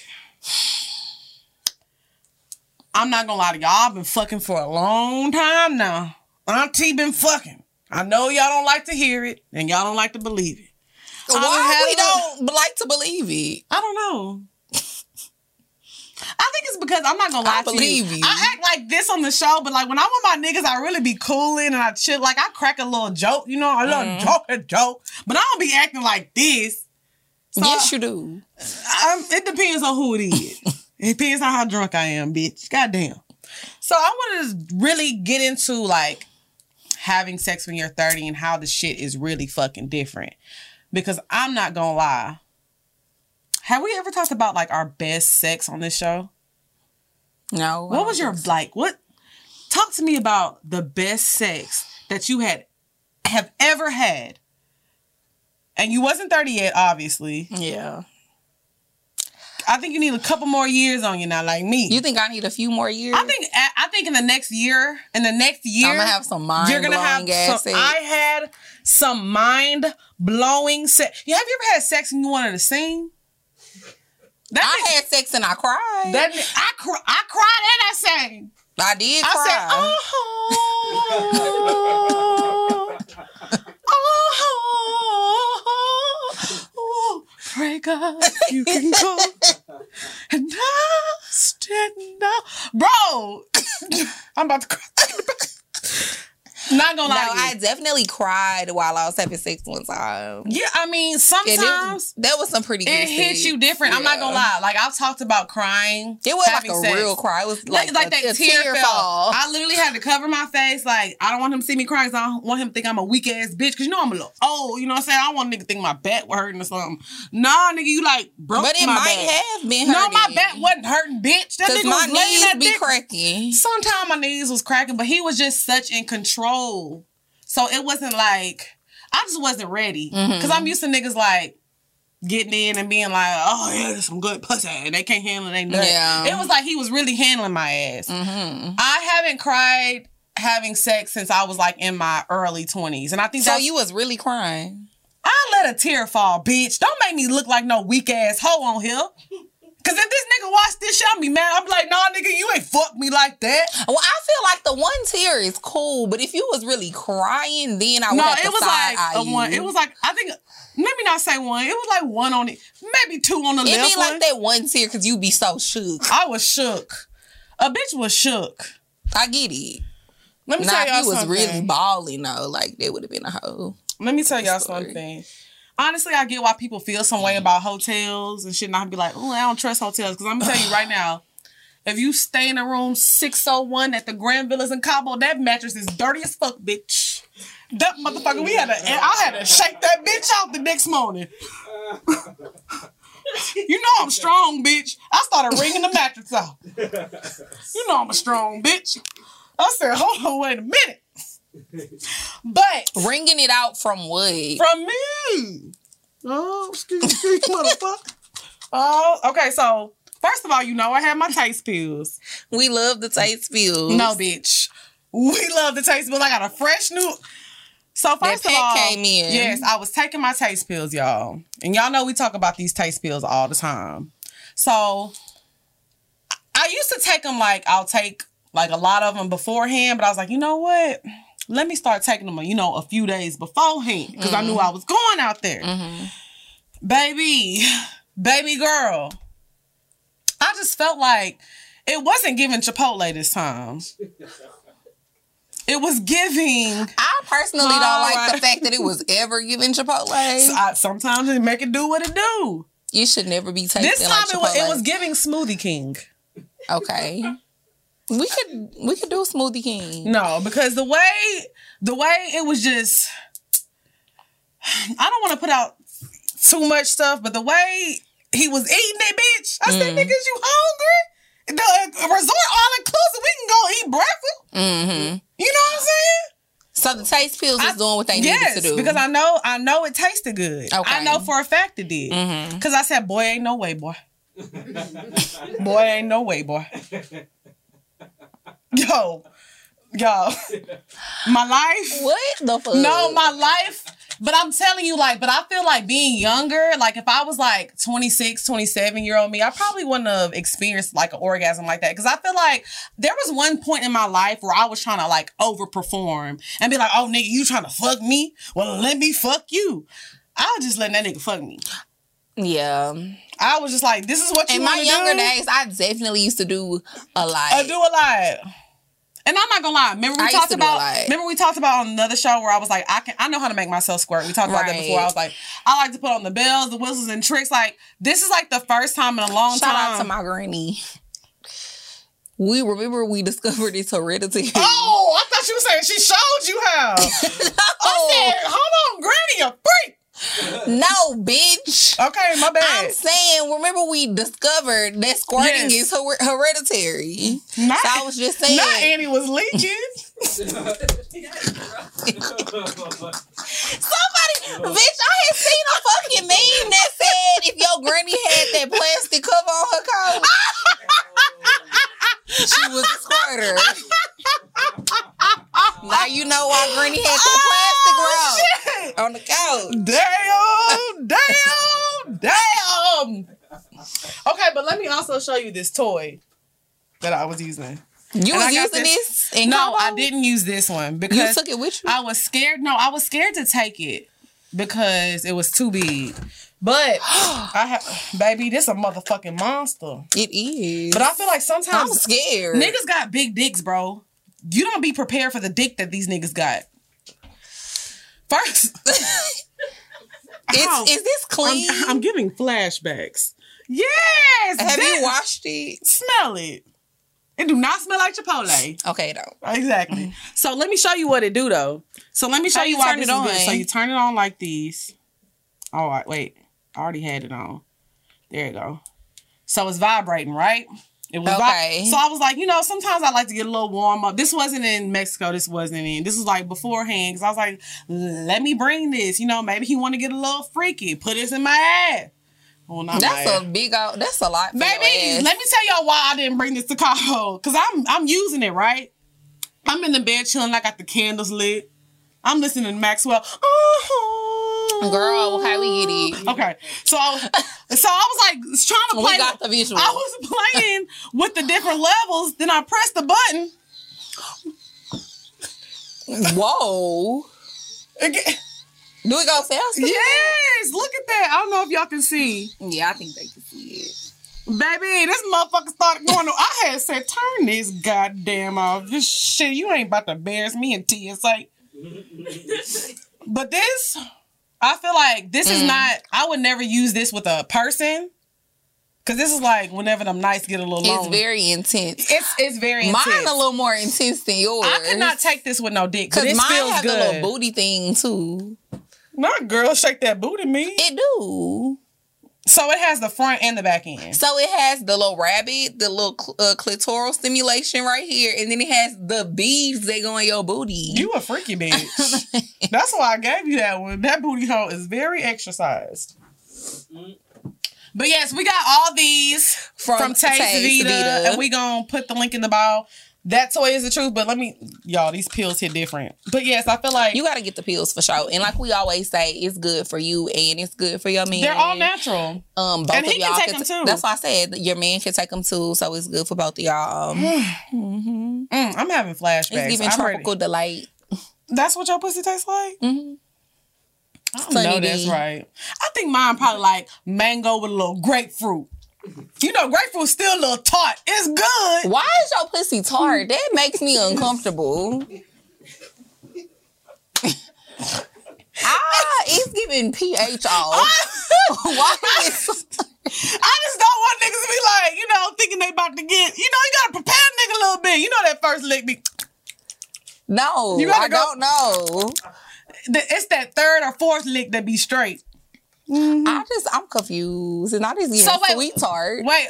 I'm not gonna lie to y'all, I've been fucking for a long time now. Auntie been fucking. I know y'all don't like to hear it, and y'all don't like to believe it. Why we don't little... like to believe it? I don't know. I think it's because I'm not gonna lie I to believe you. you. I act like this on the show, but like when I'm with my niggas, I really be cooling and I chill. Like I crack a little joke, you know, a little mm. joke, a joke. But I don't be acting like this. So yes, you do. I, it depends on who it is. It depends on how drunk I am, bitch. Goddamn. So I wanted to really get into, like, having sex when you're thirty and how the shit is really fucking different. Because I'm not gonna lie. Have we ever talked about, like, our best sex on this show? No. What was your, like, what? Talk to me about the best sex that you had, have ever had. And you wasn't thirty yet, obviously. Yeah. I think you need a couple more years on you now, like me. You think I need a few more years? I think I think in the next year, in the next year, I'm gonna have some mind. You're gonna have ass some. Sex. I had some mind blowing sex. Yeah, have you ever had sex and you wanted to sing? That I nigga, had sex and I cried. That I cr- I cried and I sang. I did. I cry. said, oh, oh, oh, pray God you can go. And I stand up. Bro, I'm about to cry. Not gonna lie no, to you. I definitely cried while I was having sex one time. Yeah, I mean, sometimes... It, that was some pretty good It hits sex. You different. Yeah. I'm not gonna lie. Like, I've talked about crying. It was like a sex. real cry. It was like, like, like a, that a tear, tear fall. I literally had to cover my face. Like, I don't want him to see me crying because I don't want him to think I'm a weak-ass bitch. Because, you know, I'm a little old. You know what I'm saying? I don't want a nigga to think my back was hurting or something. Nah, nigga, you, like, broke my back. But it might back. have been hurting. No, my back wasn't hurting, bitch. That nigga was laying that dick. Because my knees be cracking. Sometimes my knees was cracking, but he was just such in control. So it wasn't like, I just wasn't ready. Because mm-hmm. I'm used to niggas like getting in and being like, oh yeah, that's some good pussy. And they can't handle their nut. Yeah. It was like he was really handling my ass. Mm-hmm. I haven't cried having sex since I was like in my early twenties. And I think So you was really crying? I let a tear fall, bitch. Don't make me look like no weak ass hoe on here. Because if this nigga watch this shit, I'll be mad. I'll be like, nah, nigga, you ain't fuck me like that. Well, I feel like the one tear is cool, but if you was really crying, then I would no, have to it was side like eye a you. One. It was like, I think, maybe not say one. It was like one on it. Maybe two on the It'd left It be like one. That one tear because you be so shook. I was shook. A bitch was shook. I get it. Let me now, tell y'all if you something. was really balling, though, like, that would have been a hoe. Let me tell y'all story. something. Honestly, I get why people feel some way about hotels and shit, and I'll be like, oh, I don't trust hotels. Because I'm going to tell you right now, if you stay in a room six oh one at the Grand Villas in Cabo, that mattress is dirty as fuck, bitch. That motherfucker, we had a, I had to shake that bitch out the next morning. You know I'm strong, bitch. I started wringing the mattress out. You know I'm a strong bitch. I said, hold on, wait a minute. But wringing it out from what? From me. Oh, excuse me, motherfucker. Oh, okay, so first of all, you know I had my taste pills. We love the taste pills. No, bitch. We love the taste pills. I got a fresh new... So first of all, came in. Yes, I was taking my taste pills, y'all. And y'all know we talk about these taste pills all the time. So I used to take them like, I'll take like a lot of them beforehand, but I was like, you know what? Let me start taking them, you know, a few days beforehand because mm-hmm. I knew I was going out there. Mm-hmm. Baby, baby girl, I just felt like it wasn't giving Chipotle this time. It was giving. I personally don't like the fact that it was ever giving Chipotle. So I, sometimes it make it do what it do. You should never be taking. This time like it, was, it was giving Smoothie King. Okay, we could we could do Smoothie King. No, because the way the way it was just. I don't want to put out too much stuff, but the way he was eating that bitch, I mm. said, "Niggas, you hungry?" The resort all inclusive, we can go eat breakfast. Mm-hmm. You know what I'm saying? So the taste pills I, is doing what they yes, needed to do. Because I know I know it tasted good. Okay. I know for a fact it did. Mm-hmm. Cause I said, boy, ain't no way, boy. boy, ain't no way, boy. Yo. Yo. My life. What the fuck? No, my life. But I'm telling you, like, but I feel like being younger, like, if I was, like, twenty-six, twenty-seven-year-old me, I probably wouldn't have experienced, like, an orgasm like that. Because I feel like there was one point in my life where I was trying to, like, overperform and be like, oh, nigga, you trying to fuck me? Well, let me fuck you. I was just letting that nigga fuck me. Yeah. I was just like, this is what you want to do? In my younger days, I definitely used to do a lot. I do a lot. And I'm not gonna lie. Remember we I talked about. Remember we talked about on another show where I was like, I can, I know how to make myself squirt. We talked right. about that before. I was like, I like to put on the bells, the whistles, and tricks. Like this is like the first time in a long Shout time. Shout out to my granny. We remember we discovered it's hereditary. Oh, I thought you were saying she showed you how. Oh, no. Hold on, granny, a freak. No, bitch. Okay, my bad. I'm saying, remember we discovered that squirting yes. is her- hereditary. Not, so I was just saying. Not Annie was leaking. Somebody, bitch, I had seen a fucking meme that said if your granny had that plastic cover on her coat, she was a squirter. Now you know why granny had that plastic oh, rope. Shit. On the couch. Damn, damn, damn. Okay, but let me also show you this toy that I was using. You and was using this? this no, combo? I didn't use this one because you took it with you. I was scared. No, I was scared to take it because it was too big. But I have, baby, this a motherfucking monster. It is. But I feel like sometimes I'm scared. Niggas got big dicks, bro. You don't be prepared for the dick that these niggas got. First, oh, is this clean? I'm, I'm giving flashbacks. Yes. Have that, you washed it? Smell it. It do not smell like Chipotle. Okay, it don't. Exactly. So let me show you what it do though. So let me show How you, you why this it is on. Good. So you turn it on like these. Oh wait, I already had it on. There you go. So it's vibrating, right? It was okay. So I was like, you know, sometimes I like to get a little warm up. This wasn't in Mexico. This wasn't in. This was like beforehand. Because I was like, let me bring this. You know, maybe he want to get a little freaky. Put this in my ass. Well, not that's my ass. a big old, that's a lot. Baby, let me tell y'all why I didn't bring this to Cabo. Because I'm, I'm using it, right? I'm in the bed chilling. I got the candles lit. I'm listening to Maxwell. Oh. Girl, how we get it? Okay, so so I was like trying to play. We got the visual. I was playing with the different levels. Then I pressed the button. Whoa! Again. Do it go faster? Yes. Look at that. I don't know if y'all can see. Yeah, I think they can see it. Baby, this motherfucker started going on. I had said, "Turn this goddamn off. This shit. You ain't about to embarrass me and T S A." But this. I feel like this mm. is not... I would never use this with a person. Because this is like whenever them nights get a little long. It's very intense. It's it's very intense. Mine a little more intense than yours. I could not take this with no dick. Because mine feels has good. A little booty thing too. My girl shake that booty me. It do. So it has the front and the back end. So it has the little rabbit, the little cl- uh, clitoral stimulation right here. And then it has the beads that go in your booty. You a freaky bitch. That's why I gave you that one. That booty hole is very exercised. Mm. But yes, we got all these from, from Taste, Taste Vita, Vita. And we gonna put the link in the bio. That toy is the truth, but let me... Y'all, these pills hit different. But yes, I feel like... You got to get the pills for sure. And like we always say, it's good for you and it's good for your man. They're all natural. Um, both and of he y'all can take can t- them too. That's why I said your man can take them too, so it's good for both of y'all. Mm-hmm. Mm, I'm having flashbacks. It's giving tropical delight. That's what your pussy tastes like? Mm-hmm. I don't Sunny know D. That's right. I think mine probably like mango with a little grapefruit. You know, grapefruit's still a little tart. It's good. Why is your pussy tart? That makes me uncomfortable. Ah, it's giving pH off. Why is it so- I just don't want niggas to be like, you know, thinking they about to get, you know, you gotta prepare a nigga a little bit. You know that first lick be. No, you I go- don't know. It's that third or fourth lick that be straight. Mm-hmm. I just, I'm confused. And I just get so a sweet tart. Wait.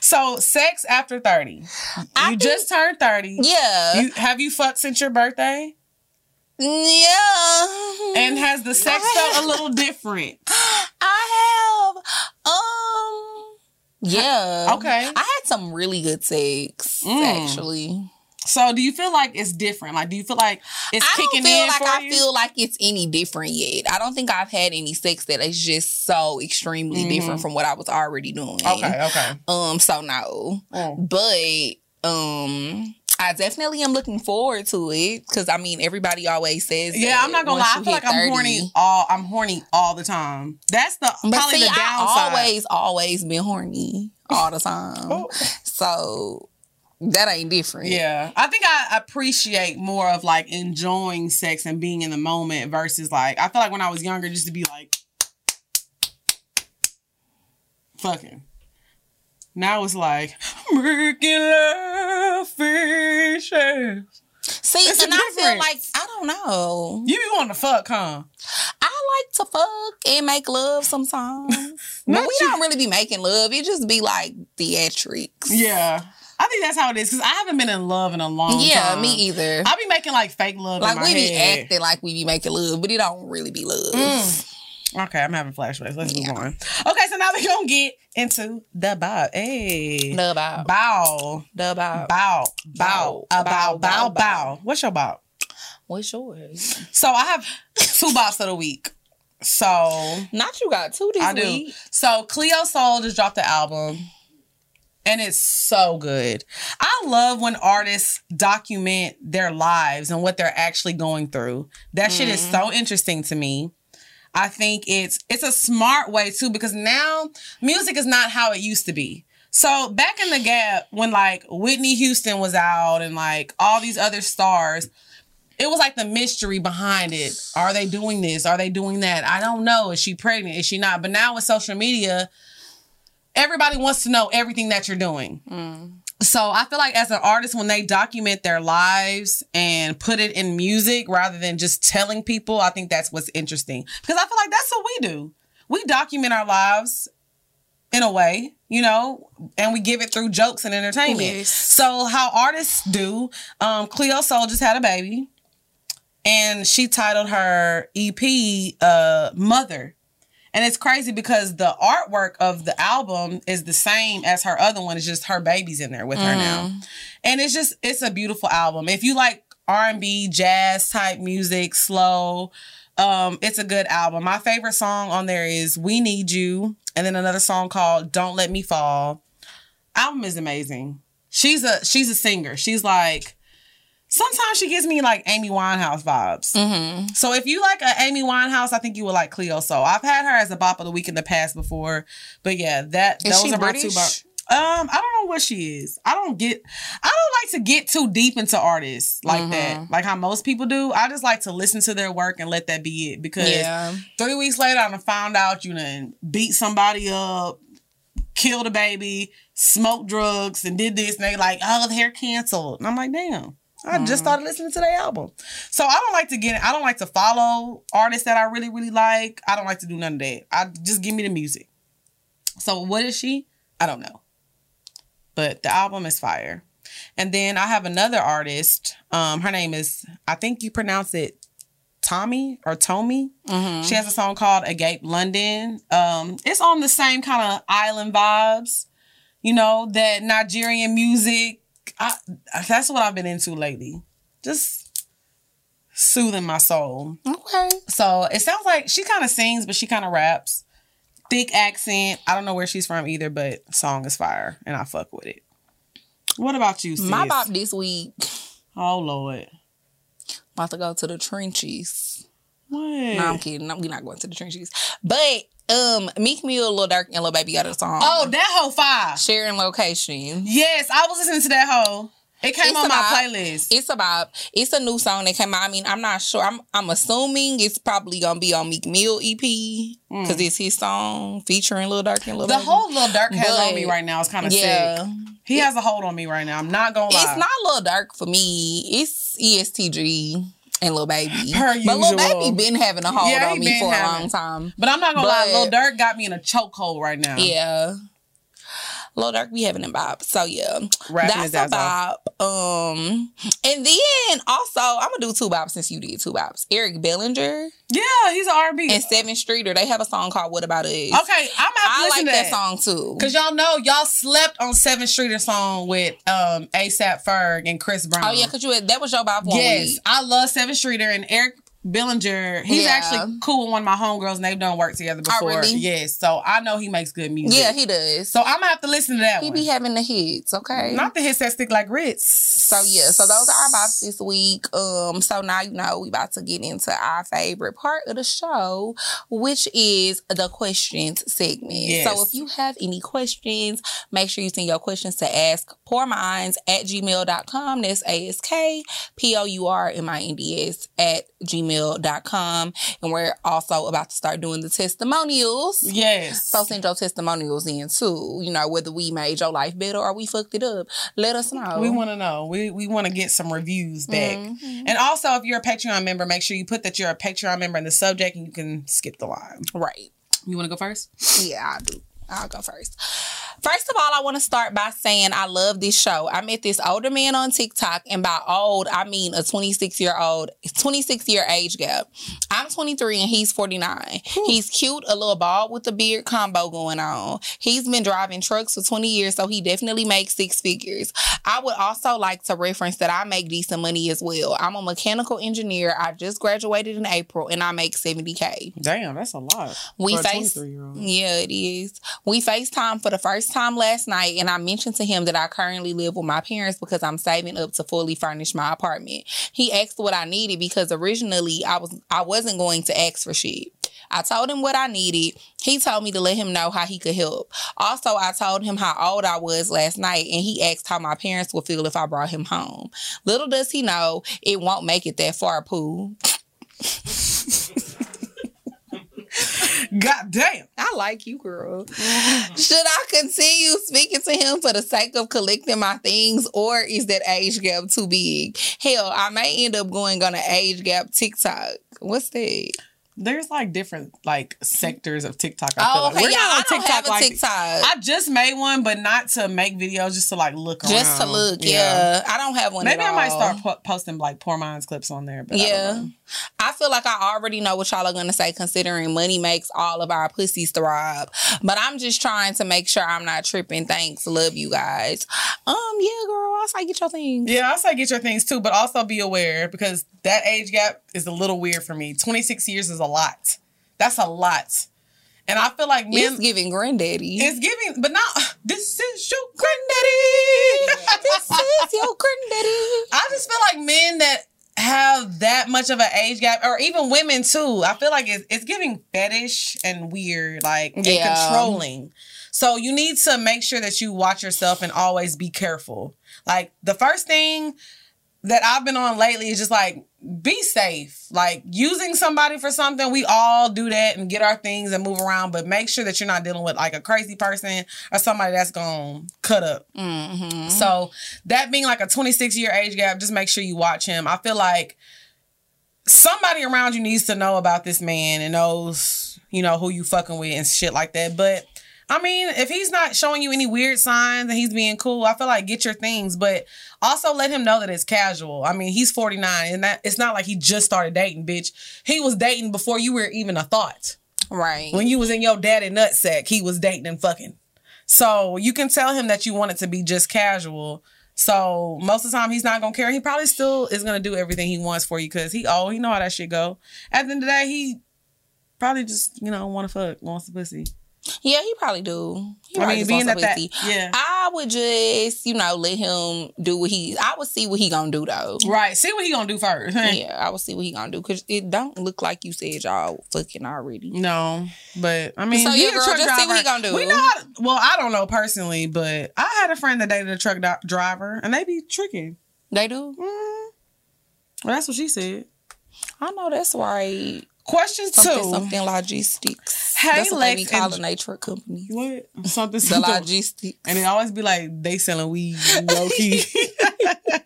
So, sex after thirty. I you think, just turned thirty. Yeah. You, have you fucked since your birthday? Yeah. And has the sex I felt have, a little different? I have. Um. Yeah. Okay. I had some really good sex, mm. actually. So, do you feel like it's different? Like, do you feel like it's I kicking in like for I you? I don't feel like it's any different yet. I don't think I've had any sex that is just so extremely mm-hmm. different from what I was already doing. Okay, okay. Um, so, no. Mm. But, um... I definitely am looking forward to it because I mean everybody always says yeah that I'm not gonna lie I feel like I'm horny all I'm horny all the time. That's the but probably see, the downside. I've always always been horny all the time. Oh. So that ain't different. Yeah, I think I appreciate more of like enjoying sex and being in the moment versus like I feel like when I was younger just to be like fucking. Now it's like making love fishes. See, it's and I feel like I don't know. You be wanting to fuck, huh? I like to fuck and make love sometimes, but we you. don't really be making love. It just be like theatrics. Yeah, I think that's how it is because I haven't been in love in a long yeah, time. Yeah, me either. I be making like fake love. Like in my we head. Be acting like we be making love, but it don't really be love. Mm. Okay, I'm having flashbacks. Let's yeah. move on. Okay, so now we're going to get into the bow. Hey. The bow. Bow. The bow. Bow. Bow. Bow. Bow. Bow. Bow. What's your bow? What's yours? So I have two bops of the week. So. Not you got two this I week. I do. So Cleo Sol just dropped the album. And it's so good. I love when artists document their lives and what they're actually going through. That mm. shit is so interesting to me. I think it's it's a smart way, too, because now music is not how it used to be. So back in the gap when, like, Whitney Houston was out and, like, all these other stars, it was, like, the mystery behind it. Are they doing this? Are they doing that? I don't know. Is she pregnant? Is she not? But now with social media, everybody wants to know everything that you're doing. Mm. So I feel like as an artist, when they document their lives and put it in music rather than just telling people, I think that's what's interesting. Because I feel like that's what we do. We document our lives in a way, you know, and we give it through jokes and entertainment. Yes. So how artists do, um, Cleo Sol just had a baby and she titled her E P uh, Mother. And it's crazy because the artwork of the album is the same as her other one. It's just her baby's in there with mm. her now. And it's just, it's a beautiful album. If you like R and B, jazz type music, slow, um, it's a good album. My favorite song on there is We Need You. And then another song called Don't Let Me Fall. Album is amazing. She's a, she's a singer. She's like, sometimes she gives me, like, Amy Winehouse vibes. Mm-hmm. So if you like a Amy Winehouse, I think you would like Cleo Sol. I've had her as a bop of the week in the past before. But, yeah, that is those are British? My two bops. Um, I don't know what she is. I don't get... I don't like to get too deep into artists like mm-hmm. that. Like how most people do. I just like to listen to their work and let that be it. Because yeah. three weeks later, I done found out you done beat somebody up, killed a baby, smoked drugs, and did this. And they like, oh, they're canceled. And I'm like, damn. I just started listening to their album. So I don't like to get, I don't like to follow artists that I really, really like. I don't like to do none of that. I just give me the music. So what is she? I don't know. But the album is fire. And then I have another artist. Um, her name is, I think you pronounce it Tommy or Tommy. Mm-hmm. She has a song called Agape London. Um, it's on the same kind of island vibes, you know, that Nigerian music. I, that's what I've been into lately. Just soothing my soul. Okay. So it sounds like she kind of sings, but she kind of raps. Thick accent. I don't know where she's from either, but song is fire, and I fuck with it. What about you, sis? My bop this week. Oh, Lord. About to go to the trenches. What? No, I'm kidding. I'm, we're not going to the trenches. But... Um, Meek Mill, Lil Durk, and Lil Baby got a song. Oh, that whole five. Sharing Location. Yes, I was listening to that whole. It came it's on my playlist. It's about, it's a new song that came out. I mean, I'm not sure. I'm I'm assuming it's probably going to be on Meek Mill E P because mm. it's his song featuring Lil Durk and Lil the Baby. The whole Lil Durk has but, on me right now. It's kind of yeah. sick. He it, has a hold on me right now. I'm not going to lie. It's not Lil Durk for me. It's E S T G. And Lil Baby. Per usual. But Lil Baby been having a hold yeah, on me for having. a long time. But I'm not going to lie, Lil Durk got me in a chokehold right now. Yeah. Lil Durk be having a bop. So, yeah. Rapping that's a bop. Um, and then, also, I'm going to do two bops since you did two bops. Eric Bellinger. Yeah, he's an R and B. And Seven Streeter. They have a song called What About Us. Okay, I'm out to I listen like to that. that song, too. Because y'all know, y'all slept on Seven Streeter song with um, A$AP Ferg and Chris Brown. Oh, yeah, because you had, that was your bop one yes, week. Yes, I love Seven Streeter and Eric Bellinger. He's yeah. actually cool with one of my homegirls, and they've done work together before. Oh, really? Yes, so I know he makes good music. Yeah, he does. So I'm gonna have to listen to that. He one. He be having the hits, okay? Not the hits that stick like Ritz. So yeah, so those are our bops this week. Um, so now you know we about to get into our favorite part of the show, which is the questions segment. Yes. So if you have any questions, make sure you send your questions to ask Pour Minds at gmail dot com. That's A S K P O U R M I N D S at gmail. gmail dot com and we're also about to start doing the testimonials. Yes. So send your testimonials in too. You know, whether we made your life better or we fucked it up. Let us know. We want to know. We we want to get some reviews back. Mm-hmm. And also if you're a Patreon member, make sure you put that you're a Patreon member in the subject and you can skip the line. Right. You want to go first? Yeah, I do. I'll go first. First of all, I want to start by saying I love this show. I met this older man on TikTok, and by old, I mean a twenty-six-year-old, twenty-six-year age gap. I'm twenty-three, and he's forty-nine. Ooh. He's cute, a little bald with a beard combo going on. He's been driving trucks for twenty years, so he definitely makes six figures. I would also like to reference that I make decent money as well. I'm a mechanical engineer. I just graduated in April, and I make seventy K. Damn, that's a lot we for face- a twenty-three-year-old. Yeah, it is. We FaceTimed for the first time last night, and I mentioned to him that I currently live with my parents because I'm saving up to fully furnish my apartment. He asked what I needed because originally I was I wasn't going to ask for shit. I told him what I needed. He told me to let him know how he could help. Also, I told him how old I was last night, and he asked how my parents would feel if I brought him home. Little does he know, it won't make it that far, poo. God damn. I like you, girl. Mm-hmm. Should I continue speaking to him for the sake of collecting my things, or is that age gap too big? Hell, I may end up going on an age gap TikTok. What's that? There's like different like sectors of TikTok. I feel oh, okay. like. We're yeah, not on I TikTok, don't have a like, TikTok. I just made one, but not to make videos, just to like look just around. Just to look, yeah. yeah. I don't have one. Maybe at I all. might start po- posting like Pour Minds clips on there. But yeah, I, don't know. I feel like I already know what y'all are gonna say, considering money makes all of our pussies throb. But I'm just trying to make sure I'm not tripping. Thanks, love you guys. Um, yeah, girl, I say get your things. Yeah, I say get your things too, but also be aware because that age gap is a little weird for me. twenty-six years is a lot. That's a lot. And I feel like men... It's giving granddaddy. It's giving... But not... This is your granddaddy. This is your granddaddy. I just feel like men that have that much of an age gap, or even women too, I feel like it's, it's giving fetish and weird, like, yeah. and controlling. So you need to make sure that you watch yourself and always be careful. Like, the first thing that I've been on lately is just like... Bitch, be safe. Like, using somebody for something, we all do that and get our things and move around, but make sure that you're not dealing with, like, a crazy person or somebody that's gonna cut up. Mm-hmm. So, that being, like, a twenty-six-year age gap, just make sure you watch him. I feel like somebody around you needs to know about this man and knows, you know, who you fucking with and shit like that, but... I mean, if he's not showing you any weird signs and he's being cool, I feel like get your things, but also let him know that it's casual. I mean, he's forty-nine and that it's not like he just started dating, bitch. He was dating before you were even a thought. Right. When you was in your daddy nutsack, he was dating and fucking. So you can tell him that you want it to be just casual. So most of the time he's not going to care. He probably still is going to do everything he wants for you because he old, he know how that shit go. At the end of the day, he probably just, you know, want to fuck, wants the pussy. Yeah, he probably do. He probably I mean, being that, that, yeah. I would just, you know, let him do what he... I would see what he gonna do, though. Right. See what he gonna do first. Huh? Yeah, I would see what he gonna do. Because it don't look like you said y'all fucking already. No, but, I mean... So, yeah, girl, just driver. See what he gonna do. We know how to, well, I don't know personally, but I had a friend that dated a truck do- driver, and they be tricking. They do? Mm. Well, that's what she said. I know that's right. Question something, two. Something logistics. Hey, that's what Lex they be calling they truck companies. What? Something, something. The logistics. And it always be like, they selling weed low key. Hey,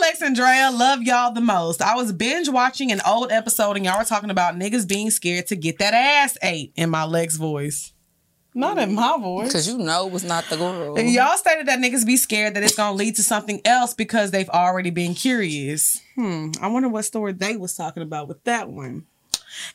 Lex and Drea, love y'all the most. I was binge watching an old episode and y'all were talking about niggas being scared to get that ass ate in my Lex voice. Not in my voice. Because you know it was not the girl. And y'all stated that niggas be scared that it's going to lead to something else because they've already been curious. Hmm. I wonder what story they was talking about with that one.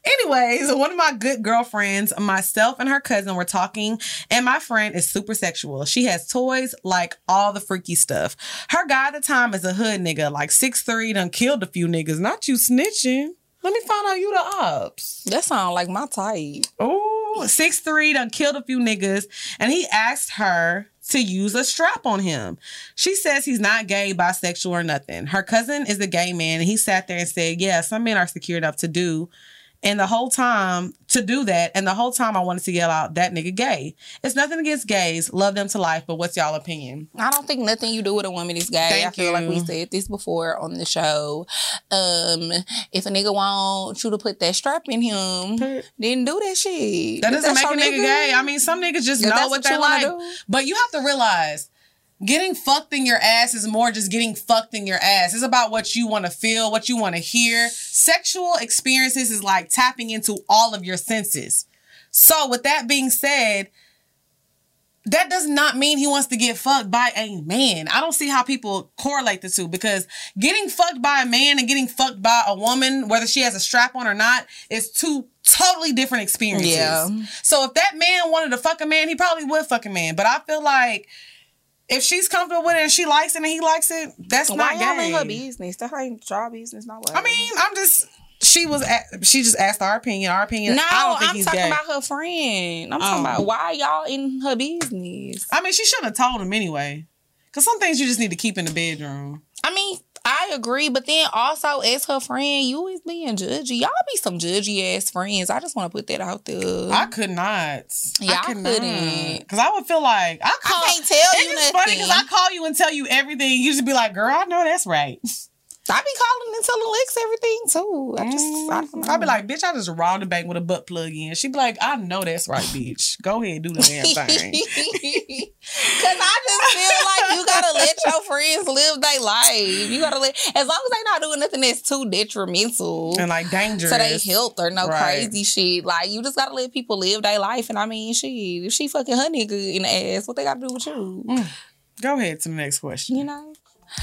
Anyways, one of my good girlfriends, myself and her cousin were talking, and my friend is super sexual. She has toys, like all the freaky stuff. Her guy at the time is a hood nigga, like six three, done killed a few niggas. Not you snitching. Let me find out you the ops. That sound like my type. Oh. six three, done killed a few niggas, and he asked her to use a strap on him. She says he's not gay, bisexual, or nothing. Her cousin is a gay man, and he sat there and said, yeah, some men are secure enough to do, and the whole time, to do that, and the whole time I wanted to yell out, that nigga gay. It's nothing against gays. Love them to life, but what's y'all opinion? I don't think nothing you do with a woman is gay. Thank I feel you. Like we said this before on the show. Um, if a nigga wants you to put that strap in him, then do that shit. That doesn't make a nigga, nigga gay. I mean, some niggas just know what, what they like. Do. But you have to realize... Getting fucked in your ass is more just getting fucked in your ass. It's about what you want to feel, what you want to hear. Sexual experiences is like tapping into all of your senses. So with that being said, that does not mean he wants to get fucked by a man. I don't see how people correlate the two, because getting fucked by a man and getting fucked by a woman, whether she has a strap on or not, is two totally different experiences. Yeah. So if that man wanted to fuck a man, he probably would fuck a man. But I feel like... If she's comfortable with it and she likes it and he likes it, that's not gay. Why y'all in her business? That ain't your business, not what. I mean, I'm just... She was... At, she just asked our opinion. Our opinion... No, I don't think I'm he's talking gay. About her friend. I'm oh. talking about why y'all in her business. I mean, she shouldn't have told him anyway. Because some things you just need to keep in the bedroom. I mean... I agree, but then also as her friend, you is being judgy. Y'all be some judgy ass friends. I just want to put that out there. I could not. Yeah, I, I couldn't. Because I would feel like I, call, I can't tell you nothing. It's funny because I call you and tell you everything. You just be like, "Girl, I know that's right." I be calling and telling Lex everything too. I just, mm. I don't know. I be like, "Bitch, I just robbed the bank with a butt plug in." She be like, "I know that's right, bitch. Go ahead, do the damn thing." Because I just feel like you gotta let your friends live their life. You gotta let, as long as they not doing nothing that's too detrimental and like dangerous to their health or no right. crazy shit. Like you just gotta let people live their life. And I mean, she, if she fucking her nigga in the ass, what they gotta do with you? Mm. Go ahead to the next question. You know.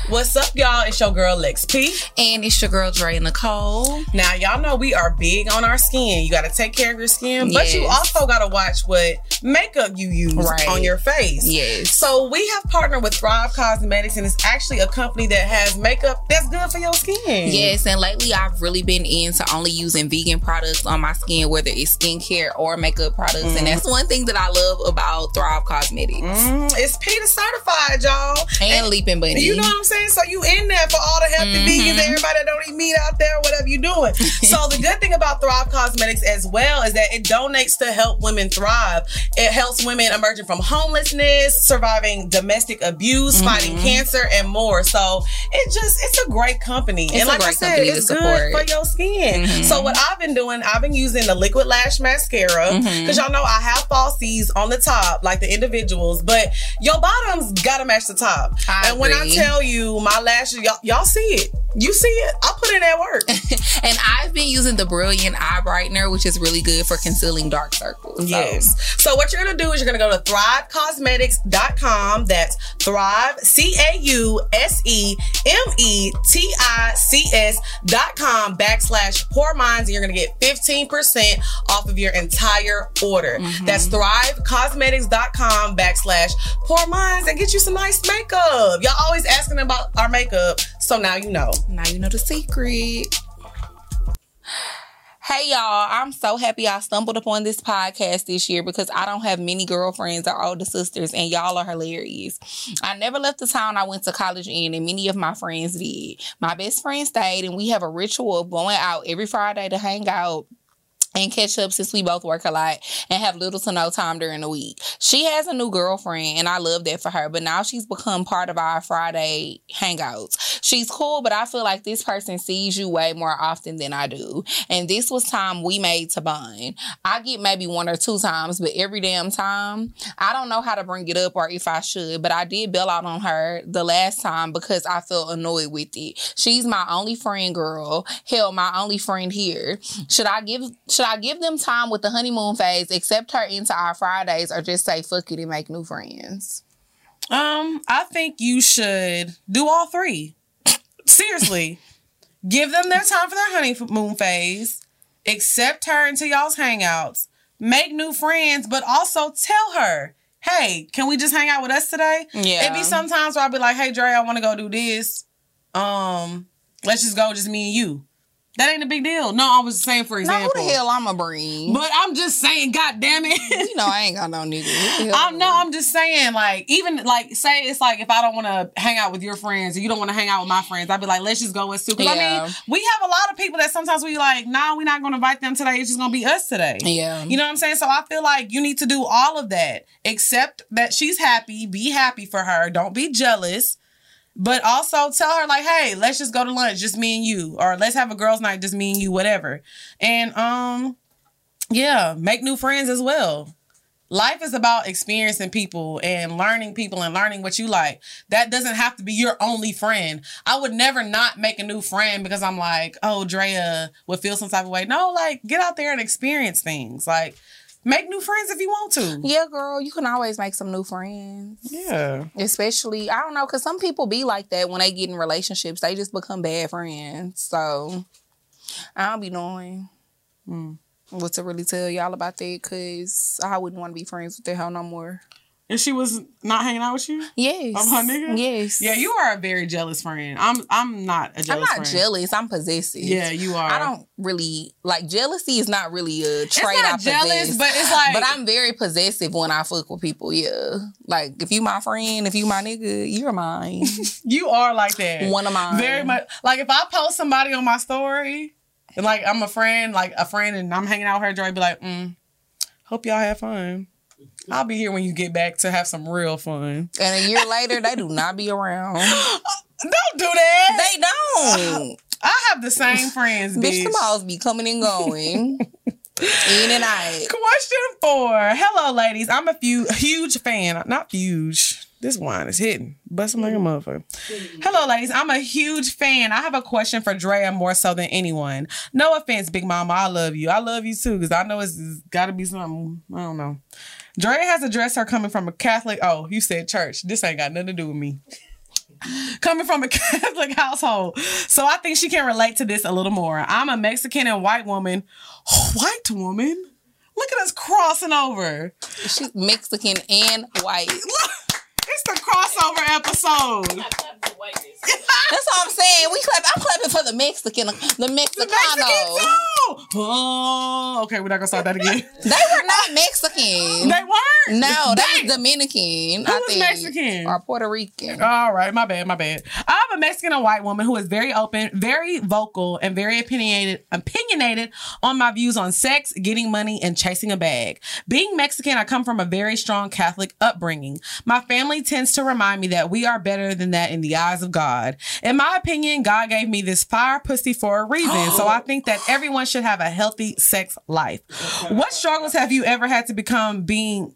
What's up, y'all? It's your girl, Lex P. And it's your girl, Dre Nicole. Now, y'all know we are big on our skin. You got to take care of your skin, yes. But you also got to watch what makeup you use right. on your face. Yes. So, we have partnered with Thrive Cosmetics, and it's actually a company that has makeup that's good for your skin. Yes, and lately, I've really been into only using vegan products on my skin, whether it's skincare or makeup products, mm. and that's one thing that I love about Thrive Cosmetics. Mm. It's PETA certified, y'all. And, and Leaping Bunny. You know I'm saying? So you in there for all the healthy mm-hmm. vegans and everybody that don't eat meat out there, whatever you're doing. So the good thing about Thrive Cosmetics as well is that it donates to help women thrive. It helps women emerging from homelessness, surviving domestic abuse, mm-hmm. fighting cancer, and more. So it just, it's a great company. It's and like I said, it's good support. For your skin. Mm-hmm. So what I've been doing, I've been using the liquid lash mascara because mm-hmm. y'all know I have falsies on the top, like the individuals, but your bottoms gotta match the top. I and agree. When I tell you my lashes, y'all, y'all see it. You see it. I put in that work. And I've been using the Brilliant Eye Brightener, which is really good for concealing dark circles. So. Yes. So what you're going to do is you're going to go to thrive cosmetics dot com. That's Thrive, C A U S E M E T I C S dot com backslash Pour Minds. And you're going to get fifteen percent off of your entire order. Mm-hmm. That's thrive cosmetics dot com backslash Pour Minds and get you some nice makeup. Y'all always asking about our makeup. So now you know. Now you know the secret. Hey, y'all. I'm so happy I stumbled upon this podcast this year because I don't have many girlfriends or older sisters, and y'all are hilarious. I never left the town I went to college in, and many of my friends did. My best friend stayed, and we have a ritual of going out every Friday to hang out and catch up since we both work a lot and have little to no time during the week. She has a new girlfriend, and I love that for her, but now she's become part of our Friday hangouts. She's cool, but I feel like this person sees you way more often than I do, and this was time we made to bond. I get maybe one or two times, but every damn time, I don't know how to bring it up or if I should, but I did bail out on her the last time because I felt annoyed with it. She's my only friend, girl. Hell, my only friend here. Should I give... Should I give them time with the honeymoon phase, accept her into our Fridays, or just say fuck it and make new friends? Um, I think you should do all three. Seriously. Give them their time for their honeymoon phase, accept her into y'all's hangouts, make new friends, but also tell her, hey, can we just hang out with us today? Yeah. It'd be sometimes where I'd be like, hey, Dre, I want to go do this. Um, let's just go, just me and you. That ain't a big deal. No, I was saying, for example. Now, who the hell I'ma bring? But I'm just saying, god damn it. You know, I ain't got no nigga. I know, I'm just saying, like, even, like, say it's like, if I don't want to hang out with your friends or you don't want to hang out with my friends, I'd be like, let's just go with Super. Yeah. I mean, we have a lot of people that sometimes we like, nah, we're not going to invite them today. It's just going to be us today. Yeah. You know what I'm saying? So I feel like you need to do all of that, except that she's happy. Be happy for her. Don't be jealous. But also tell her, like, hey, let's just go to lunch, just me and you. Or let's have a girls' night, just me and you, whatever. And, um, yeah, make new friends as well. Life is about experiencing people and learning people and learning what you like. That doesn't have to be your only friend. I would never not make a new friend because I'm like, oh, Drea would feel some type of way. No, like, get out there and experience things. Like, make new friends if you want to. Yeah, girl, you can always make some new friends. Yeah. Especially, I don't know, because some people be like that when they get in relationships. They just become bad friends. So, I don't be knowing mm. what to really tell y'all about that, because I wouldn't want to be friends with that hoe no more. And she was not hanging out with you? Yes. I'm her nigga? Yes. Yeah, you are a very jealous friend. I'm I'm not a jealous friend. I'm not friend. jealous. I'm possessive. Yeah, you are. I don't really... Like, jealousy is not really a trait I possess. It's not jealous, but it's like... But I'm very possessive when I fuck with people, yeah. Like, if you my friend, if you my nigga, you're mine. You are like that. One of mine. Very much. Like, if I post somebody on my story, and, like, I'm a friend, like, a friend, and I'm hanging out with her, Dre be like, mm, hope y'all have fun. I'll be here when you get back to have some real fun. And a year later, they do not be around. Don't do that. They don't. I have the same friends, bitch. Bitch, them alls be coming and going. In and out. Question four. Hello, ladies. I'm a few, huge fan. Not huge. This wine is hitting. Busting like a motherfucker. Hello, ladies. I'm a huge fan. I have a question for Drea more so than anyone. No offense, Big Mama. I love you. I love you, too, because I know it's, it's got to be something. I don't know. Drea has addressed her coming from a Catholic... Oh, you said church. This ain't got nothing to do with me. Coming from a Catholic household. So I think she can relate to this a little more. I'm a Mexican and white woman. White woman? Look at us crossing over. She's Mexican and white. It's the crossover episode. I clap for whiteness. That's all I'm saying. We clap. I'm clapping for the Mexican, the Mexicano. The Mexican too. oh, oh. Okay, we're not gonna start that again. They were not Mexican. They weren't? No, they was Dominican. Who I was think, Mexican? Or Puerto Rican. All right, my bad, my bad. I'm a Mexican and white woman who is very open, very vocal, and very opinionated, opinionated on my views on sex, getting money, and chasing a bag. Being Mexican, I come from a very strong Catholic upbringing. My family tends to remind me that we are better than that in the eyes of God. In my opinion, God gave me this fire pussy for a reason, so I think that everyone should have a healthy sex life. What struggles have you ever had to become being...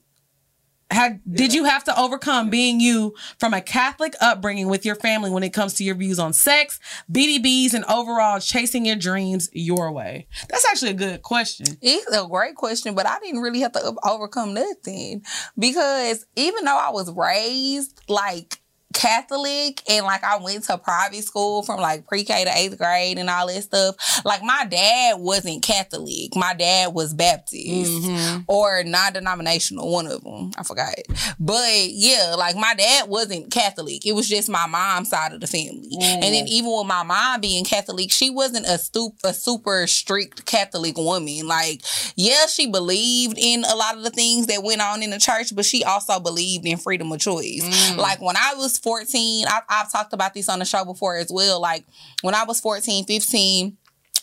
Had, did you have to overcome being you from a Catholic upbringing with your family when it comes to your views on sex, B D Bs, and overall chasing your dreams your way? That's actually a good question. It's a great question, but I didn't really have to overcome nothing because even though I was raised like Catholic and like I went to private school from like pre-K to eighth grade and all that stuff, like my dad wasn't Catholic. My dad was Baptist mm-hmm. or non-denominational, one of them, I forgot. But yeah, like my dad wasn't Catholic. It was just my mom's side of the family. Mm. And then even with my mom being Catholic, she wasn't a, stup- a super strict Catholic woman. Like yeah, she believed in a lot of the things that went on in the church, but she also believed in freedom of choice. Mm. Like when I was fourteen, I, I've talked about this on the show before as well. Like when I was fourteen, fifteen,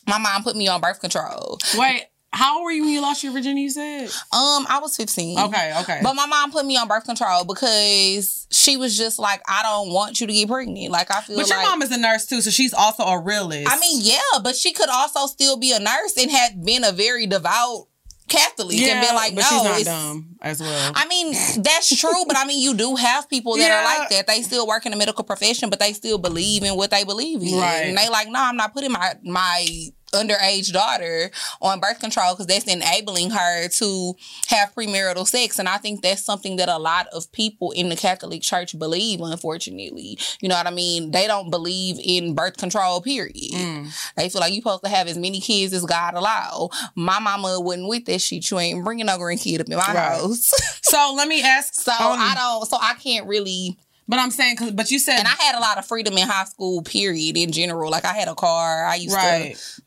my mom put me on birth control. Wait, how old were you when you lost your virginity, you said? Um, I was fifteen. Okay, okay. But my mom put me on birth control because she was just like, I don't want you to get pregnant. Like, I feel like... But your like, mom is a nurse, too, so she's also a realist. I mean, yeah, but she could also still be a nurse and had been a very devout Catholic yeah, and be like, but no, she's not it's, dumb as well. I mean, that's true, but I mean, you do have people that yeah. are like that. They still work in the medical profession, but they still believe in what they believe in. Right. And they like, no, I'm not putting my my underage daughter on birth control because that's enabling her to have premarital sex. And I think that's something that a lot of people in the Catholic Church believe, unfortunately. You know what I mean? They don't believe in birth control, period. Mm. They feel like you're supposed to have as many kids as God allow. My mama wouldn't with that shit. You ain't bringing no grandkid up in my right. house. So let me ask. So um, I don't, so I can't really... But I'm saying, cause, but you said... And I had a lot of freedom in high school, period, in general. Like I had a car. I used right. to...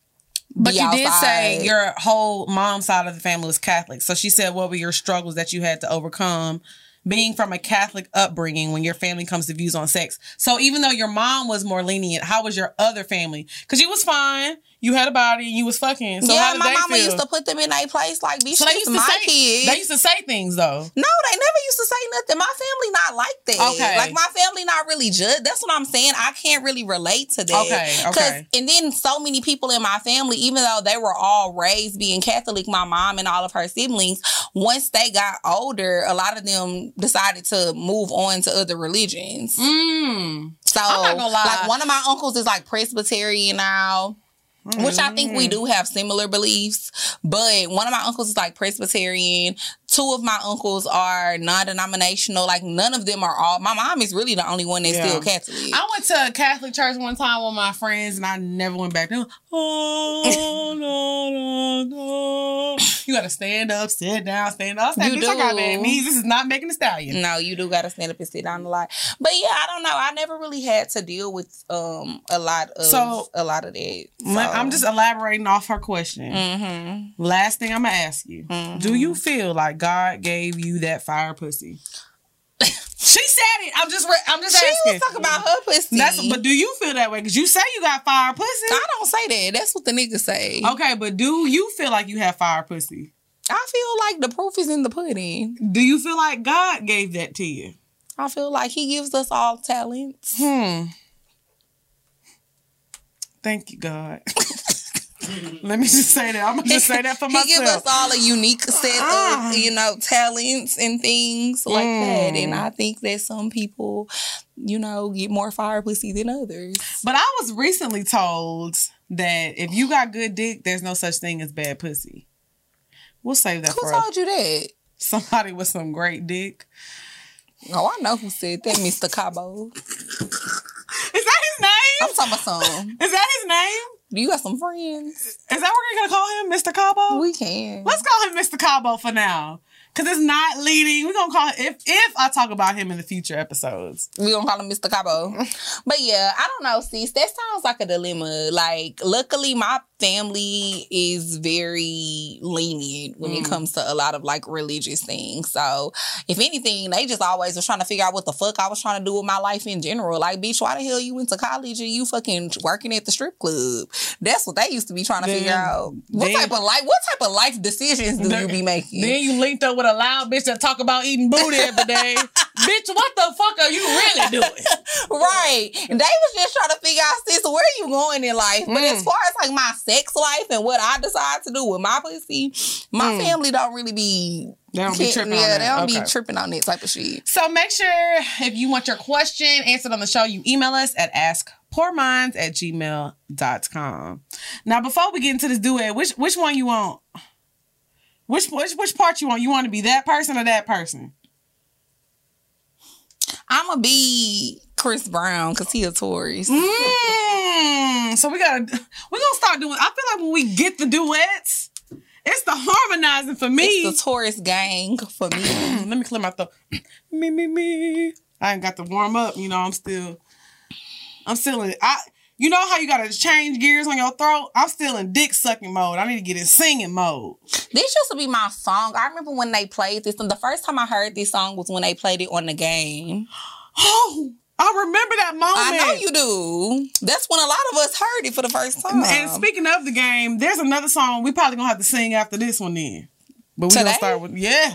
But you did say your whole mom's side of the family was Catholic. So she said, what were your struggles that you had to overcome being from a Catholic upbringing when your family comes to views on sex? So even though your mom was more lenient, how was your other family? Because you was fine. You had a body and you was fucking. So yeah, how did my they mama feel? Used to put them in a place like these so kids, my say, kids. They used to say things though. No, they never used to say nothing. My family not like that. Okay. Like my family not really judge. That's what I'm saying. I can't really relate to that. Okay, okay. And then so many people in my family, even though they were all raised being Catholic, my mom and all of her siblings, once they got older, a lot of them decided to move on to other religions. Mm. So I'm not gonna lie. Like one of my uncles is like Presbyterian now. Mm-hmm. Which I think we do have similar beliefs, but one of my uncles is like Presbyterian. Two of my uncles are non-denominational. Like none of them are all. My mom is really the only one that's yeah. still Catholic. I went to a Catholic church one time with my friends, and I never went back. They were, oh no no no! You gotta stand up, sit down, stand up. Stand you do. I got bad knees. This is not making a stallion. No, you do gotta stand up and sit down a lot. But yeah, I don't know. I never really had to deal with um a lot of so, a lot of that. So. I'm just elaborating off her question. Mm-hmm. Last thing I'm gonna ask you: mm-hmm. do you feel like God gave you that fire pussy? She said it. I'm just. Re- I'm just she asking. She was talking about her pussy. That's, but do you feel that way? Because you say you got fire pussy. I don't say that. That's what the niggas say. Okay, but do you feel like you have fire pussy? I feel like the proof is in the pudding. Do you feel like God gave that to you? I feel like He gives us all talents. Hmm. Thank you, God. Let me just say that. I'm going to just say that for myself. He give us all a unique set uh, of, you know, talents and things like mm. that. And I think that some people, you know, get more fire pussy than others. But I was recently told that if you got good dick, there's no such thing as bad pussy. We'll save that who for us. Who told you that? Somebody with some great dick. Oh, I know who said that, Mister Cabo. Is that his name? I'm talking about some. Is that his name? You got some friends. Is that what we're going to call him? Mister Cabo? We can. Let's call him Mister Cabo for now. Because it's not leading. We're going to call him, if, if I talk about him in the future episodes. We're going to call him Mister Cabo. But yeah, I don't know, sis. That sounds like a dilemma. Like, luckily, my family is very lenient when mm. it comes to a lot of like religious things. So if anything, they just always was trying to figure out what the fuck I was trying to do with my life in general. Like, bitch, why the hell you went to college and you fucking working at the strip club? That's what they used to be trying to then, figure out. What then, type of life? What type of life decisions do then, you be making? Then you linked up with a loud bitch that talk about eating booty every day. Bitch, what the fuck are you really doing? Right. They was just trying to figure out, sis, where you going in life? But mm. as far as like my sex life and what I decide to do with my pussy, my mm. family don't really be... They don't be tripping yeah, on that. They don't okay. be tripping on that type of shit. So make sure if you want your question answered on the show, you email us at ask pour minds at gmail dot com. Now, before we get into this duet, which which one you want? Which, which, which part you want? You want to be that person or that person? I'm going to be Chris Brown because he a Taurus. Mm, so we got we're going to start doing... I feel like when we get the duets, it's the harmonizing for me. It's the Taurus gang for me. Let me clear my throat. me, me, me. I ain't got to warm up. You know, I'm still... I'm still in... I, you know how you got to change gears on your throat? I'm still in dick-sucking mode. I need to get in singing mode. This used to be my song. I remember when they played this. And the first time I heard this song was when they played it on The Game. Oh, I remember that moment. I know you do. That's when a lot of us heard it for the first time. And, and speaking of The Game, there's another song we probably going to have to sing after this one then. But we're going to start with... Yeah.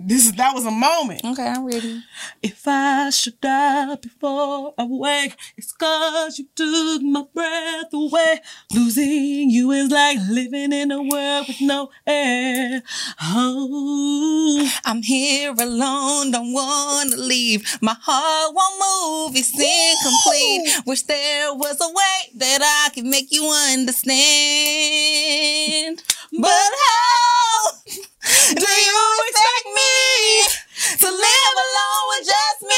This is that was a moment. Okay, I'm ready. If I should die before I wake, it's cause you took my breath away. Losing you is like living in a world with no air. Oh, I'm here alone, don't wanna leave. My heart won't move, it's incomplete. Wish there was a way that I could make you understand. But how do you expect me to live alone with just me?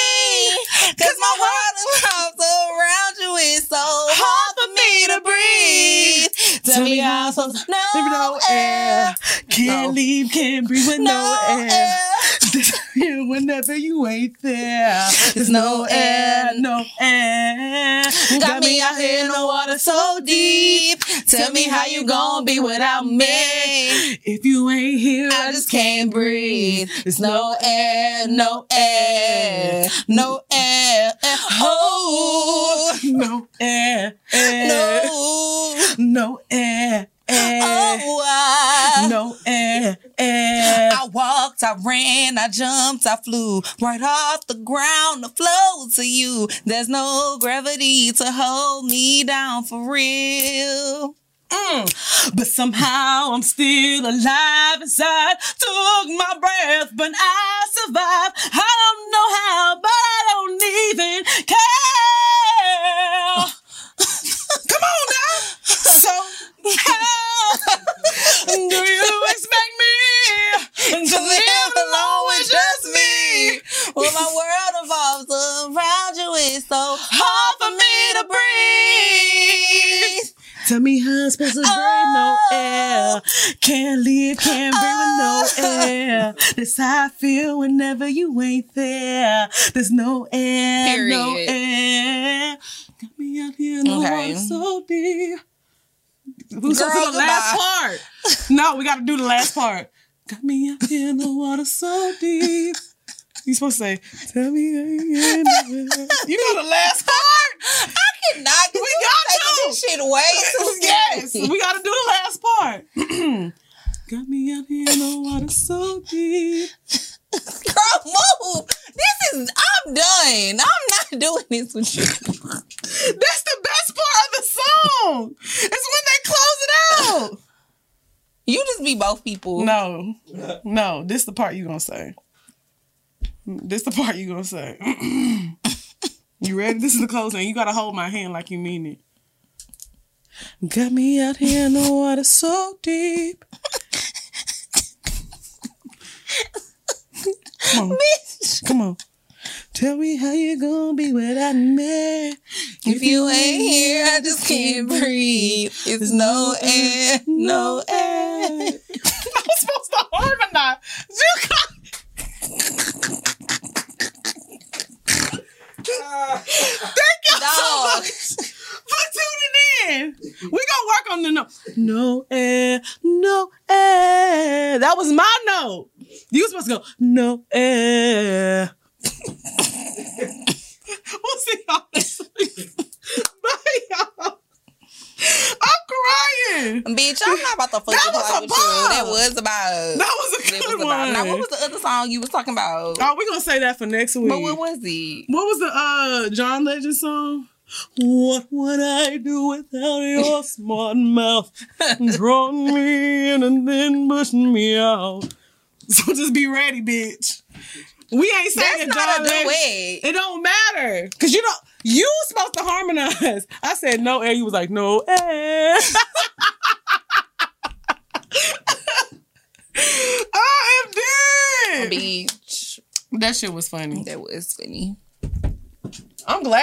Cause my world and house around you is so hard for me to breathe. Tell me how so no air. Can't leave, can't breathe with no air. Whenever you ain't there, there's no air, no air. Got me out here in the water so deep. Tell me how you gonna be without me. If you ain't here, I just can't breathe. There's no air, no air, no air. Oh, no air, no, no air. Air. Oh, I, no air, air. I walked, I ran, I jumped, I flew right off the ground to flow to you. There's no gravity to hold me down for real. Mm. But somehow I'm still alive inside. Took my breath, but I survived. I don't know how, but I don't even care. Oh. Come on now. So how do you expect me to live alone with just me? Well, my world revolves around you. It's so hard for me to breathe. Tell me how I'm supposed to breathe, no air. Can't live, can't breathe with no air. That's how I feel whenever you ain't there. There's no air, period. No air. Got me out here in the water so deep. Who's going to do the last part? No, we got to do the last part. Got me out here in the water so deep. You supposed to say, tell me how you know. You know the last part? I cannot. We got to. This shit way too yes, we got to do the last part. Got me out here in the water so deep. Girl, move. This is, I'm done. I'm not doing this with you. That's the best part of the song. It's when they close it out. You just be both people. No. No. This the part you gonna say. This the part you gonna say. You ready? This is the closing. You gotta hold my hand like you mean it. Got me out here in the water so deep. Come on. Bitch. Come on. Tell me how you gonna be without me. If, if you ain't here, I just can't breathe. It's no air, no air. I was supposed to harmonize. You got. Thank y'all so much for tuning in. We gonna work on the no. No air, no air. That was my no. You was supposed to go, no air. We'll see y'all next week. Bye, y'all. I'm crying. Bitch, I'm not about to fuck you. That was a bomb. That was a bomb. That was a good was one. A now, what was the other song you was talking about? Oh, we're going to say that for next week. But what was it? What was the uh, John Legend song? What would I do without your smart mouth? Drawing me in and then pushing me out. So just be ready, bitch. We ain't saying John not a Legend. Duet. It don't matter. Because you don't. You supposed to harmonize. I said no air. You was like no air. Oh, I'm dead. Bitch. That shit was funny. That was funny. I'm glad.